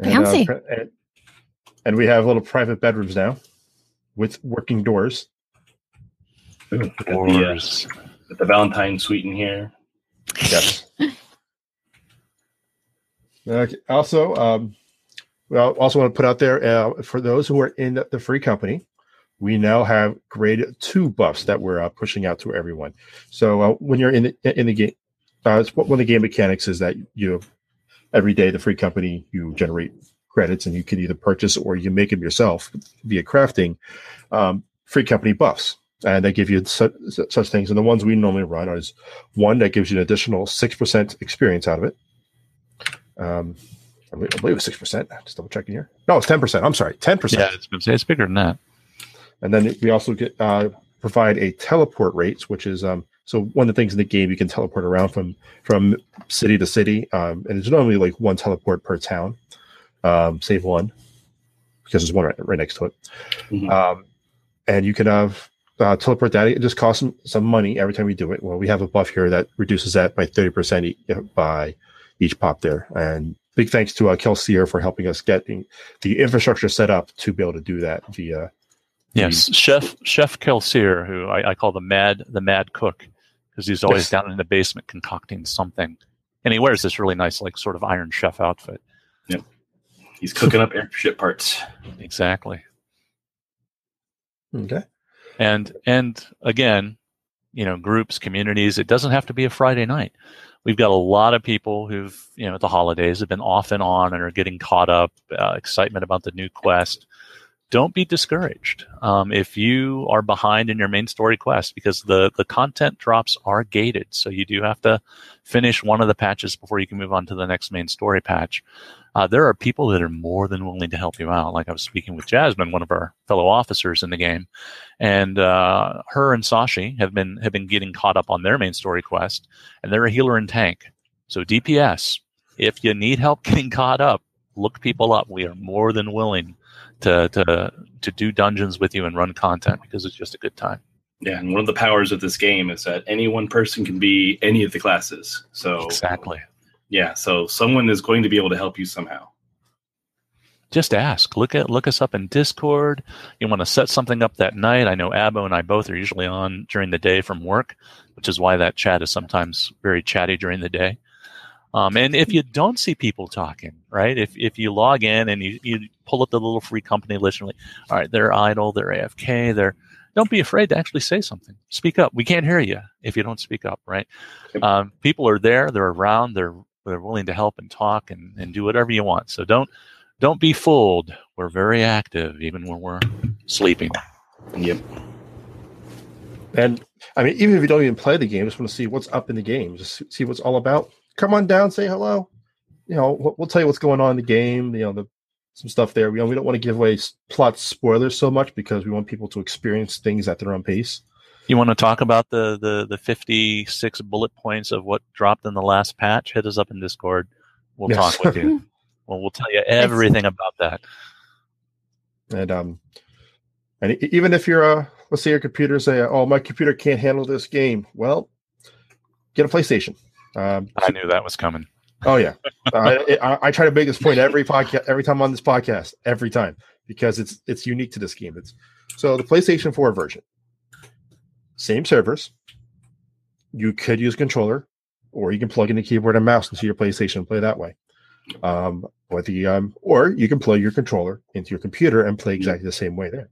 and, uh, and, and we have little private bedrooms now with working doors. Doors. Yeah. The Valentine suite in here. Yes. Okay. Also, um, we also want to put out there uh, for those who are in the free company, we now have grade two buffs that we're uh, pushing out to everyone. So uh, when you're in the in the game, uh, it's one of the game mechanics is that you every day the free company you generate credits and you can either purchase or you make them yourself via crafting um, free company buffs. And they give you su- such things. And the ones we normally run are one that gives you an additional six percent experience out of it. Um, I believe it's six percent. Just double checking here. No, it's ten percent. I'm sorry, ten percent. Yeah, it's, it's bigger than that. And then we also get uh, provide a teleport rate, which is um, so one of the things in the game you can teleport around from, from city to city. Um, and it's normally like one teleport per town, um, save one, because there's one right, right next to it. Mm-hmm. Um, and you can have. Uh, teleport that, it just costs some, some money every time we do it. Well, we have a buff here that reduces that by thirty percent e- by each pop there. And big thanks to uh, Kelsier for helping us get the infrastructure set up to be able to do that via. Yes, the- Chef Chef Kelsier, who I, I call the mad the mad cook, because he's always down in the basement concocting something, and he wears this really nice like sort of Iron Chef outfit. Yeah, he's cooking up airship parts. Exactly. Okay. And and again, you know, groups, communities, it doesn't have to be a Friday night. We've got a lot of people who've, you know, the holidays have been off and on and are getting caught up, uh, excitement about the new quest. Don't be discouraged um, if you are behind in your main story quest, because the, the content drops are gated. So you do have to finish one of the patches before you can move on to the next main story patch. Uh, there are people that are more than willing to help you out. Like I was speaking with Jasmine, one of our fellow officers in the game, and uh, her and Sashi have been have been getting caught up on their main story quest, and they're a healer and tank. So D P S, if you need help getting caught up, look people up. We are more than willing to to to do dungeons with you and run content, because it's just a good time. Yeah, and one of the powers of this game is that any one person can be any of the classes. So exactly. Yeah, so someone is going to be able to help you somehow. Just ask. Look at look us up in Discord. You want to set something up that night. I know Abbo and I both are usually on during the day from work, which is why that chat is sometimes very chatty during the day. Um, and if you don't see people talking, right? If if you log in and you, you pull up the little free company list, and like, all right, they're idle, they're A F K, they're don't be afraid to actually say something. Speak up. We can't hear you if you don't speak up, right? Um, people are there, they're around, they're they're willing to help and talk and, and do whatever you want. So don't don't be fooled. We're very active, even when we're sleeping. Yep. And I mean, even if you don't even play the game, just want to see what's up in the game, just see what's all about. Come on down, say hello. You know, we'll, we'll tell you what's going on in the game. You know, the, some stuff there. We you know, we don't want to give away plot spoilers so much because we want people to experience things at their own pace. You want to talk about the the the fifty-six bullet points of what dropped in the last patch? Hit us up in Discord. We'll yes. talk with you. Well, we'll tell you everything about that. And um, and even if you're uh, let's say your computer say, oh, my computer can't handle this game. Well, get a PlayStation. Um, I knew that was coming. Oh yeah, I, I, I try to make this point every podcast, every time on this podcast, every time because it's it's unique to this game. It's so the PlayStation four version, same servers. You could use a controller, or you can plug in a keyboard and mouse into your PlayStation and play that way. Um, or the um, or you can plug your controller into your computer and play exactly the same way there.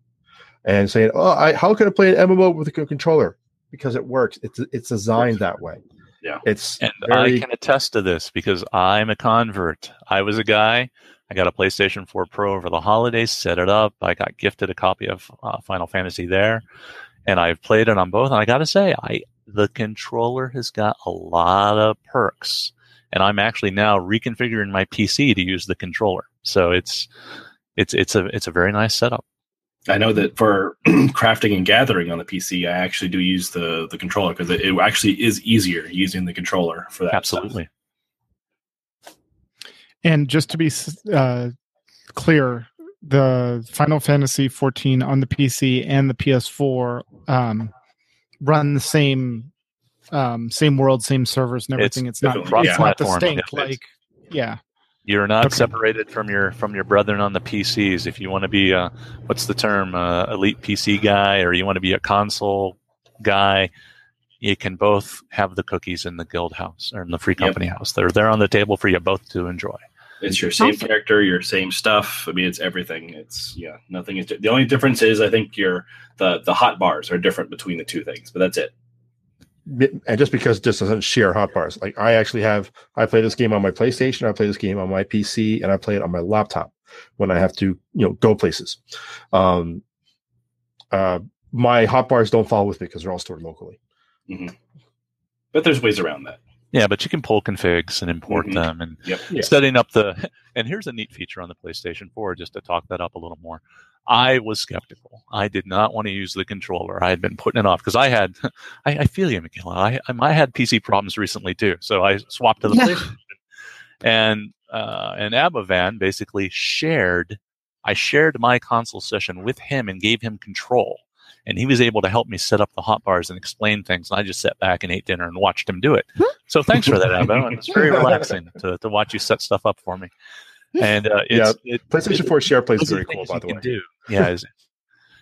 And saying, oh, I, how can I play an M M O with a controller? Because it works. It's it's designed that way. Yeah, it's and very... I can attest to this because I'm a convert. I was a guy. I got a PlayStation four Pro over the holidays, set it up. I got gifted a copy of uh, Final Fantasy there, and I've played it on both. And I got to say, I the controller has got a lot of perks, and I'm actually now reconfiguring my P C to use the controller. So it's it's it's a it's a very nice setup. I know that for crafting and gathering on the P C, I actually do use the the controller because it, it actually is easier using the controller for that. Absolutely. Stuff. And just to be uh, clear, the Final Fantasy fourteen on the P C and the P S four um, run the same um, same world, same servers and everything. It's, it's not it's yeah. not distinct. Yeah. Like, yeah, you're not okay. separated from your from your brethren on the P Cs. If you want to be a, what's the term, uh, elite P C guy, or you want to be a console guy, you can both have the cookies in the guild house or in the free company yep. house. They're there on the table for you both to enjoy. It's your same character, your same stuff. I mean, it's everything. It's yeah, nothing is. The only difference is I think your the the hot bars are different between the two things, but that's it. And just because this doesn't share hot bars, like I actually have, I play this game on my PlayStation, I play this game on my P C, and I play it on my laptop when I have to, you know, go places. Um, uh, my hot bars don't fall with me because they're all stored locally. Mm-hmm. But there's ways around that. Yeah, but you can pull configs and import mm-hmm. them, and yep. yeah. setting up the. And here's a neat feature on the PlayStation four, just to talk that up a little more. I was skeptical. I did not want to use the controller. I had been putting it off because I had. I, I feel you, Mkallah. I, I had P C problems recently too, so I swapped to the yeah. PlayStation. And uh, and Abovan basically shared. I shared my console session with him and gave him control. And he was able to help me set up the hotbars and explain things. And I just sat back and ate dinner and watched him do it. So thanks for that, Abbo. And it's very relaxing to, to watch you set stuff up for me. And uh, it's, yeah, it, PlayStation four Share Play is very cool, by the way. Do. Yeah, and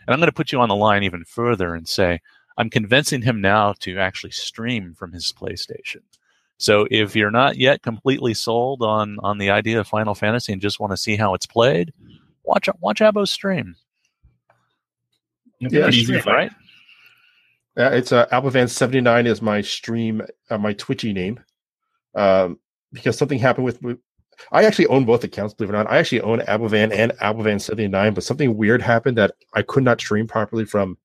I'm going to put you on the line even further and say I'm convincing him now to actually stream from his PlayStation. So if you're not yet completely sold on on the idea of Final Fantasy and just want to see how it's played, watch watch Abbo's stream. It's yeah, easy, stream, right? Yeah, it's uh, Abovan seventy-nine is my stream, uh, my Twitchy name, um, because something happened with, with. I actually own both accounts, believe it or not. I actually own Abovan and Abovan seventy-nine, but something weird happened that I could not stream properly from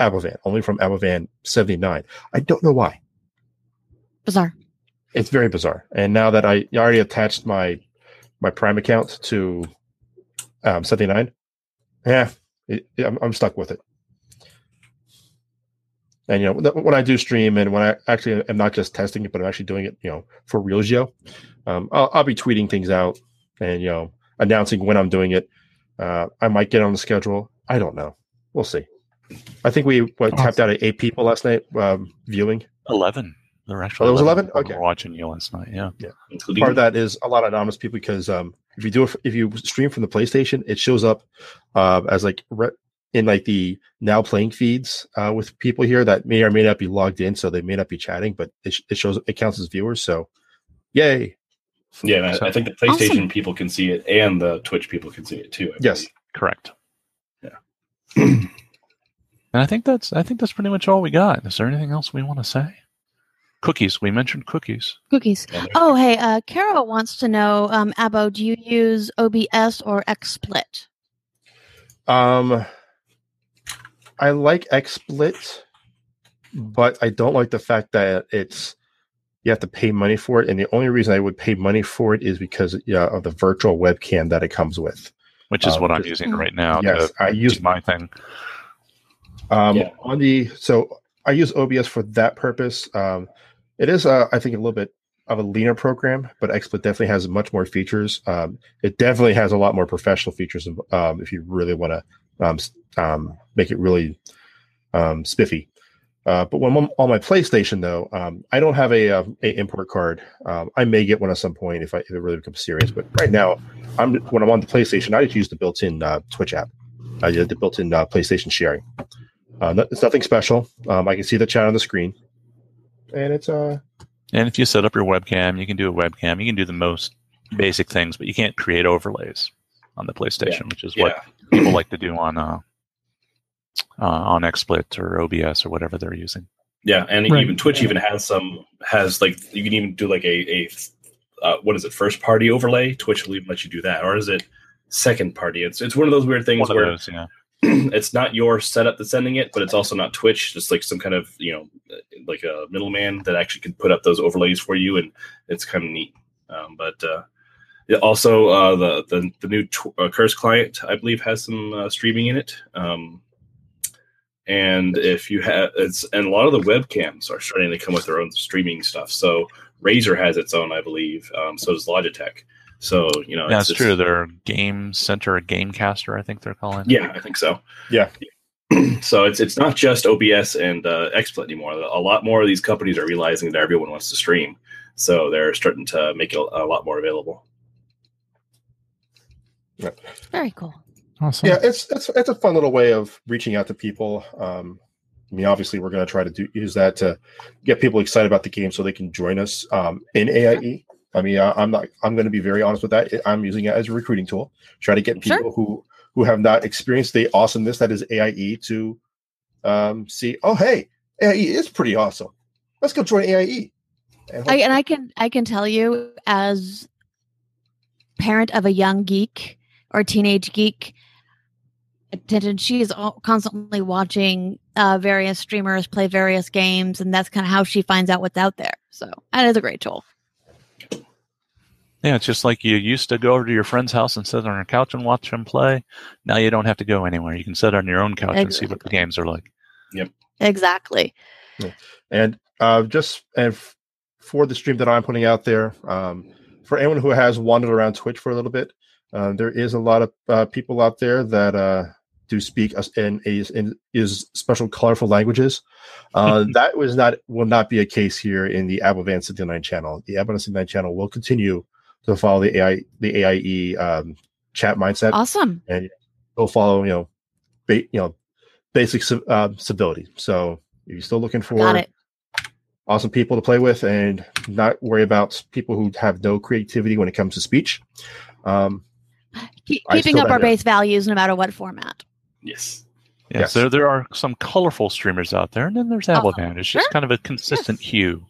Abovan, only from Abovan seventy-nine. I don't know why. Bizarre. It's very bizarre. And now that I, I already attached my my Prime account to um, seventy-nine, yeah, it, I'm, I'm stuck with it. And, you know, when I do stream and when I actually am not just testing it, but I'm actually doing it, you know, for Realgio, um, I'll, I'll be tweeting things out and, you know, announcing when I'm doing it. Uh, I might get on the schedule. I don't know. We'll see. I think we what, tapped out at eight people last night um, viewing. eleven. There were actually oh, there was eleven? Okay. Watching you last night. Yeah. yeah. Part of that is a lot of anonymous people because um, if you do it, if you stream from the PlayStation, it shows up uh, as like re- in like the now playing feeds uh, with people here that may or may not be logged in, so they may not be chatting, but it, sh- it shows it counts as viewers. So, yay! Yeah, so, I think the PlayStation awesome. people can see it, and the Twitch people can see it too. I yes, believe. Correct. Yeah, and I think that's I think that's pretty much all we got. Is there anything else we want to say? Cookies. We mentioned cookies. Cookies. Oh, hey, uh, Kara wants to know, um, Abbo, do you use O B S or XSplit? Um. I like XSplit, but I don't like the fact that it's you have to pay money for it. And the only reason I would pay money for it is because yeah, of the virtual webcam that it comes with, which is um, what I'm using right now. Yes, to, I use my thing. Um, yeah. On the so I use O B S for that purpose. Um, it is, uh, I think, a little bit of a leaner program, but XSplit definitely has much more features. Um, it definitely has a lot more professional features um, if you really want to. Um, um, make it really um, spiffy. Uh, but when I'm on my PlayStation, though, um, I don't have a, a, a import card. Um, I may get one at some point if, I, if it really becomes serious. But right now, I'm when I'm on the PlayStation, I just use the built-in uh, Twitch app. I did the built-in uh, PlayStation sharing. Uh, no, it's nothing special. Um, I can see the chat on the screen, and it's uh. And if you set up your webcam, you can do a webcam. You can do the most basic things, but you can't create overlays on the PlayStation, yeah. which is yeah. what people like to do on uh, uh, on XSplit or O B S or whatever they're using. Yeah, and right. even Twitch even has some has like you can even do like a, a uh, what is it first party overlay? Twitch will even let you do that, or is it second party? It's it's one of those weird things where those, yeah. it's not your setup that's sending it, but it's also not Twitch. Just like some kind of you know like a middleman that actually can put up those overlays for you, and it's kind of neat. Um, but uh, also uh, the, the the new tw- uh, Curse client I believe has some uh, streaming in it. Um, And if you have, it's and a lot of the webcams are starting to come with their own streaming stuff. So Razer has its own, I believe. Um, so does Logitech. So you know, that's yeah, true. Their Game Center, Gamecaster, I think they're calling. Yeah, I think so. Yeah. So it's it's not just O B S and uh, XSplit anymore. A lot more of these companies are realizing that everyone wants to stream, so they're starting to make it a lot more available. Yep. Very cool. Awesome. Yeah, it's it's it's a fun little way of reaching out to people. Um, I mean, obviously, we're going to try to do, use that to get people excited about the game so they can join us um, in A I E. I mean, I, I'm not I'm going to be very honest with that. I'm using it as a recruiting tool, try to get people sure. who who have not experienced the awesomeness that is A I E to um, see. Oh, hey, A I E is pretty awesome. Let's go join A I E. And, I, and I can I can tell you as parent of a young geek or teenage geek. Attention. She is all, constantly watching uh, various streamers play various games, and that's kind of how she finds out what's out there. So that is a great tool. Yeah, it's just like you used to go over to your friend's house and sit on her couch and watch them play. Now you don't have to go anywhere. You can sit on your own couch exactly. and see what the games are like. Yep. Exactly. Yeah. And uh, just and f- for the stream that I'm putting out there, um, for anyone who has wandered around Twitch for a little bit, uh, there is a lot of uh, people out there that... Uh, to speak in a in is special colorful languages. Uh, that was not will not be a case here in the Abovan seventy-nine channel. The Abovan seventy-nine channel will continue to follow the A I the A I E um, chat mindset. Awesome, and it'll follow you know ba- you know basic uh, civility. So if you're still looking for awesome people to play with and not worry about people who have no creativity when it comes to speech, um, Keep, keeping up our idea. base values no matter what format. Yes. Yes. yes. There there are some colorful streamers out there, and then there's Abovan. Oh, it's just sure. kind of a consistent yes. hue.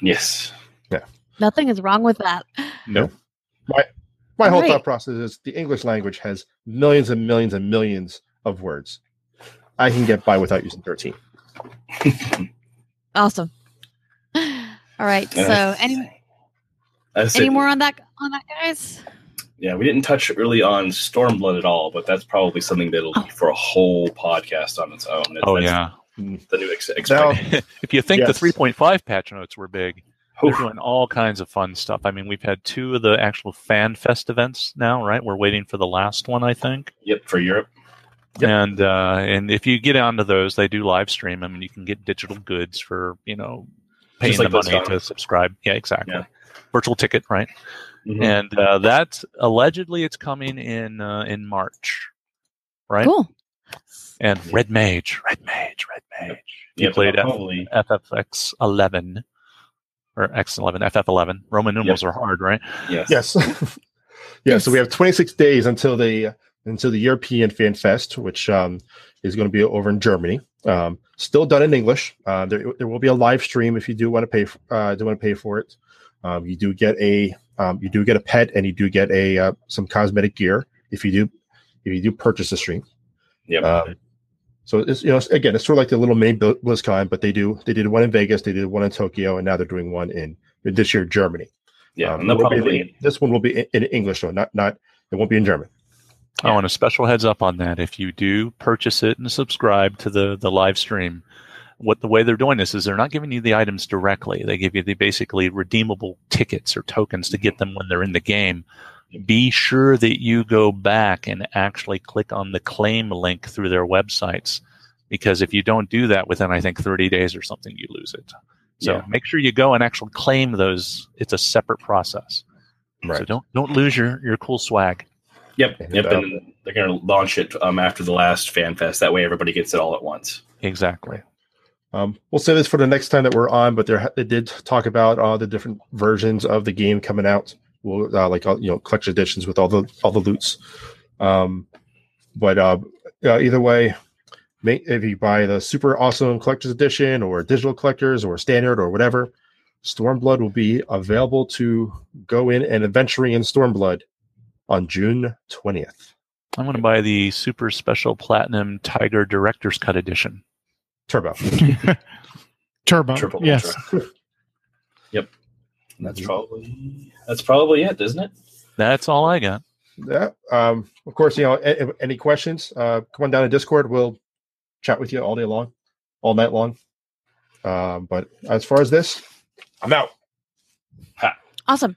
Yes. Yeah. Nothing is wrong with that. No. My my All whole right. thought process is the English language has millions and millions and millions of words. I can get by without using thirteen. Awesome. All right. Uh, so any any more on that on that, guys? Yeah, we didn't touch really on Stormblood at all, but that's probably something that'll be for a whole podcast on its own. It, oh, yeah. The new ex- now, if you think yes. the three point five patch notes were big, we're doing all kinds of fun stuff. I mean, we've had two of the actual Fan Fest events now, right? We're waiting for the last one, I think. Yep, for Europe. Yep. And uh, and if you get onto those, they do live stream them, and you can get digital goods for, you know, paying like the money to subscribe. Yeah, exactly. Yeah. Virtual ticket, right? Mm-hmm. And uh, that's allegedly it's coming in uh, in March, right? Cool. And Red Mage, Red Mage, Red Mage. Yep. You yep, played F- FFX eleven or X eleven, F F eleven. Roman numerals yep. are hard, right? Yes. Yes. yeah. Yes. So we have twenty-six days until the until the European Fan Fest, which um, is going to be over in Germany. Um, still done in English. Uh, there there will be a live stream if you do want to pay for, uh, do want to pay for it. Um, you do get a um, you do get a pet, and you do get a uh, some cosmetic gear if you do if you do purchase the stream. Yeah. Um, so it's you know again it's sort of like the little mini BlizzCon, but they do they did one in Vegas, they did one in Tokyo, and now they're doing one in this year Germany. Yeah, um, and probably in, this one will be in, in English though, not not it won't be in German. Oh, yeah. And a special heads up on that: if you do purchase it and subscribe to the the live stream. What the way they're doing this is they're not giving you the items directly. They give you the basically redeemable tickets or tokens to get them when they're in the game. Be sure that you go back and actually click on the claim link through their websites, because if you don't do that within, I think, thirty days or something, you lose it. So yeah. make sure you go and actually claim those. It's a separate process. Right. So don't don't lose your, your cool swag. Yep. And, yep. Um, and they're going to launch it um, after the last Fan Fest. That way everybody gets it all at once. Exactly. Um, we'll save this for the next time that we're on, but there, they did talk about uh, the different versions of the game coming out We'll uh, like, you know, collector editions with all the all the loots. Um, but uh, uh, either way, if you buy the super awesome collector's edition or digital collectors or standard or whatever, Stormblood will be available to go in and adventuring in Stormblood on June twentieth. I'm going to buy the super special platinum Tiger Director's Cut edition. Turbo. Turbo. Turbo. Yes. Ultra. Yep. And that's probably that's probably it, isn't it? That's all I got. Yeah. Um, of course, you know, a- any questions, uh, come on down to Discord. We'll chat with you all day long, all night long. Uh, but as far as this, I'm out. Ha. Awesome.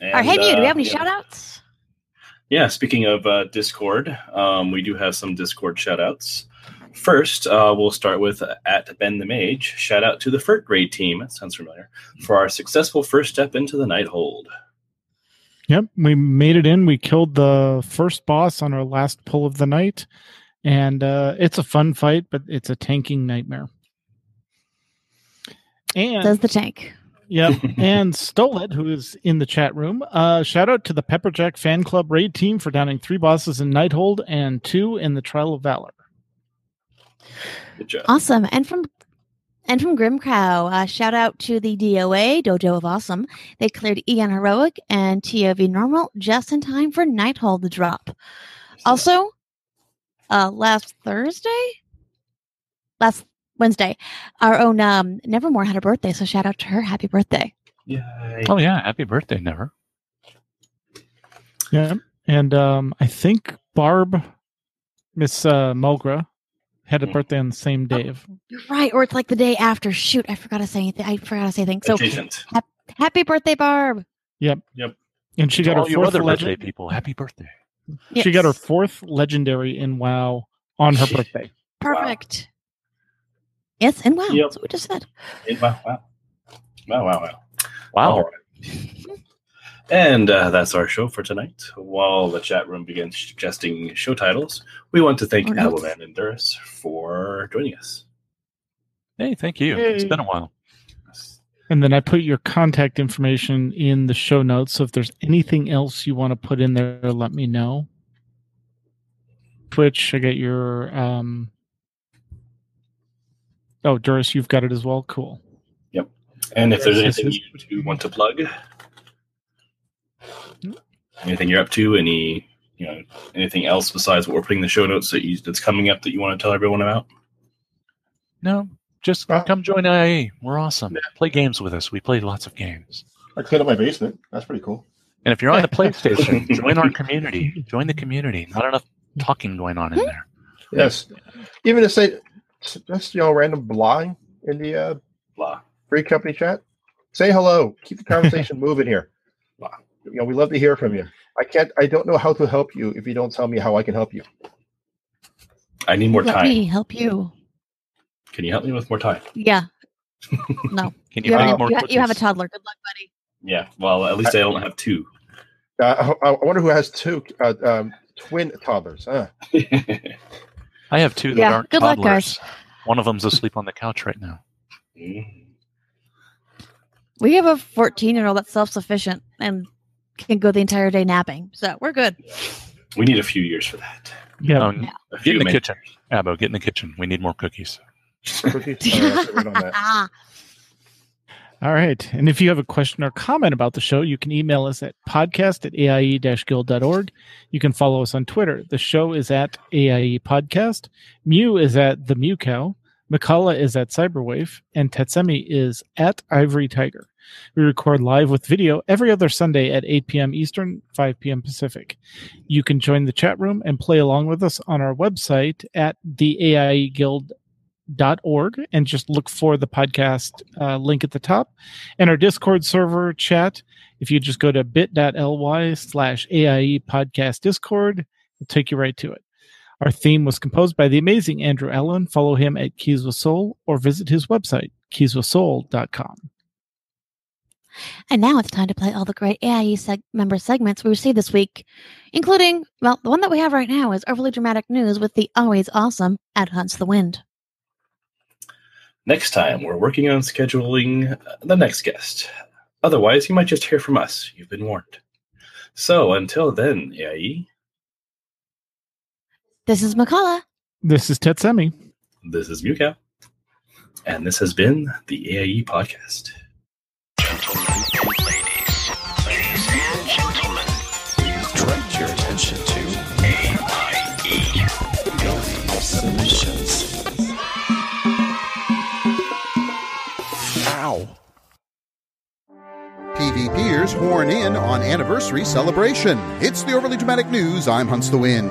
And, all right, hey, uh, do we have any yeah. shout outs? Yeah, speaking of uh, Discord, um, we do have some Discord shout outs. First, uh, we'll start with uh, at Ben the Mage. Shout out to the Furt Raid team. That sounds familiar. For our successful first step into the Nighthold. Yep, we made it in. We killed the first boss on our last pull of the night. And uh, it's a fun fight, but it's a tanking nightmare. And does the tank. Yep. And Stolet, who is in the chat room, uh, shout out to the Pepperjack Fan Club Raid team for downing three bosses in Nighthold and two in the Trial of Valor. Good job. Awesome. And from and from Grimcow, uh, shout out to the D O A, Dojo of Awesome. They cleared Eon Heroic and T O V Normal just in time for Nighthold to drop. Also, uh, last Thursday? Last Wednesday, our own um, Nevermore had a birthday, so shout out to her. Happy birthday. Yay. Oh, yeah. Happy birthday, Never. Yeah. And um, I think Barb, Miss uh, Mulgra, had a birthday on the same day. Oh, you're right, or it's like the day after. Shoot, I forgot to say anything. I forgot to say things. So, ha- happy birthday, Barb. Yep. Yep. And she to got all her your fourth other legend- birthday people. Happy birthday. Yes. She got her fourth legendary in WoW on her birthday. Perfect. Wow. Yes, and WoW. Yep. That's what we just said. In WoW, wow. Wow, wow, wow. Wow. All right. And uh, that's our show for tonight. While the chat room begins suggesting show titles, we want to thank Abovan and Durus for joining us. Hey, thank you. Hey. It's been a while. And then I put your contact information in the show notes, so if there's anything else you want to put in there, let me know. Twitch, I get your... Um... Oh, Durus, you've got it as well? Cool. Yep. And if there's anything you do want to plug... Anything you're up to? Any, you know, anything else besides what we're putting in the show notes that you, that's coming up that you want to tell everyone about? No, just uh, come join I A. We're awesome. Yeah. Play games with us. We play lots of games. I cleaned up my basement. That's pretty cool. And if you're on the PlayStation, join our community. Join the community. Not enough talking going on in there. Yes, even if say just you know random blah in the uh, blah free company chat. Say hello. Keep the conversation moving here. Blah. You know, we love to hear from you. I can't. I don't know how to help you if you don't tell me how I can help you. I need more Let time. Let me help you. Can you help me with more time? Yeah. No. Can you, you, have, more you, have, you have a toddler. Good luck, buddy. Yeah. Well, at least I, I don't have two. Uh, I, I wonder who has two uh, um, twin toddlers. Huh? I have two that yeah. aren't Good toddlers. Luck, guys. One of them's asleep on the couch right now. We have a fourteen-year-old that's self-sufficient and can go the entire day napping, so we're good. We need a few years for that. Yeah, um, yeah. Get in the minutes. kitchen, Abbo. Get in the kitchen. We need more cookies. cookies. Oh, right on that. All right, and if you have a question or comment about the show, you can email us at podcast at A I E guild dot org. You can follow us on Twitter. The show is at A I E Podcast. Mew is at the Mukau. Mkallah is at Cyberwave, and Tetsemi is at Ivory Tiger. We record live with video every other Sunday at eight p.m. Eastern, five p.m. Pacific. You can join the chat room and play along with us on our website at the A I E guild dot org, and just look for the podcast uh, link at the top. And our Discord server chat, if you just go to bit.ly slash AIE podcast Discord, it'll take you right to it. Our theme was composed by the amazing Andrew Allen. Follow him at Keys with Soul or visit his website, keys with soul dot com. And now it's time to play all the great A I E seg- member segments we received this week, including, well, the one that we have right now is Overly Dramatic News with the always awesome Ad Hunts the Wind. Next time, we're working on scheduling the next guest. Otherwise, you might just hear from us. You've been warned. So, until then, Yai. This is Mkallah. This is Tetsemi. This is Mukau. And this has been the A I E Podcast. Gentlemen and ladies, ladies and gentlemen, direct your attention to A I E. Building submissions. Ow. PvPers horn in on anniversary celebration. It's the Overly Dramatic News. I'm Hunts the Wind.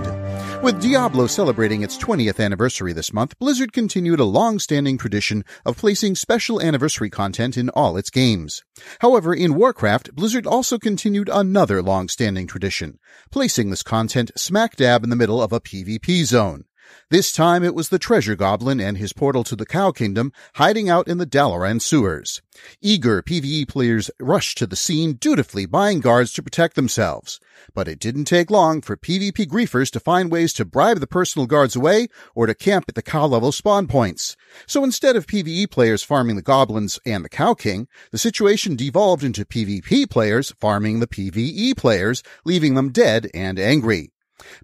With Diablo celebrating its twentieth anniversary this month, Blizzard continued a long-standing tradition of placing special anniversary content in all its games. However, in Warcraft, Blizzard also continued another long-standing tradition, placing this content smack dab in the middle of a PvP zone. This time it was the Treasure Goblin and his portal to the Cow Kingdom hiding out in the Dalaran sewers. Eager PvE players rushed to the scene, dutifully buying guards to protect themselves. But it didn't take long for PvP griefers to find ways to bribe the personal guards away or to camp at the cow-level spawn points. So instead of PvE players farming the goblins and the Cow King, the situation devolved into PvP players farming the PvE players, leaving them dead and angry.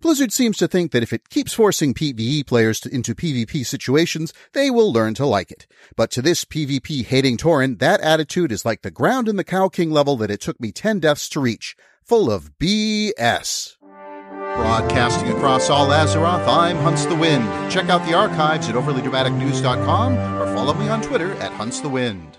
Blizzard seems to think that if it keeps forcing PvE players to, into PvP situations, they will learn to like it. But to this PvP-hating Tauren, that attitude is like the ground in the Cow King level that it took me ten deaths to reach. Full of B S. Broadcasting across all Azeroth, I'm Hunts the Wind. Check out the archives at overly dramatic news dot com or follow me on Twitter at Hunts the Wind.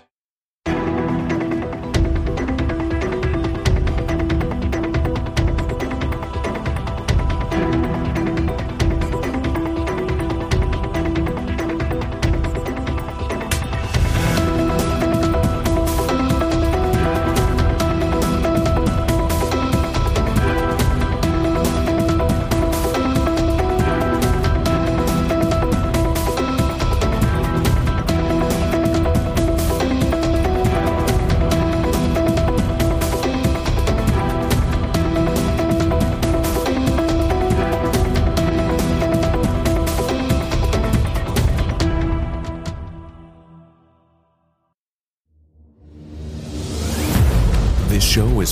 Is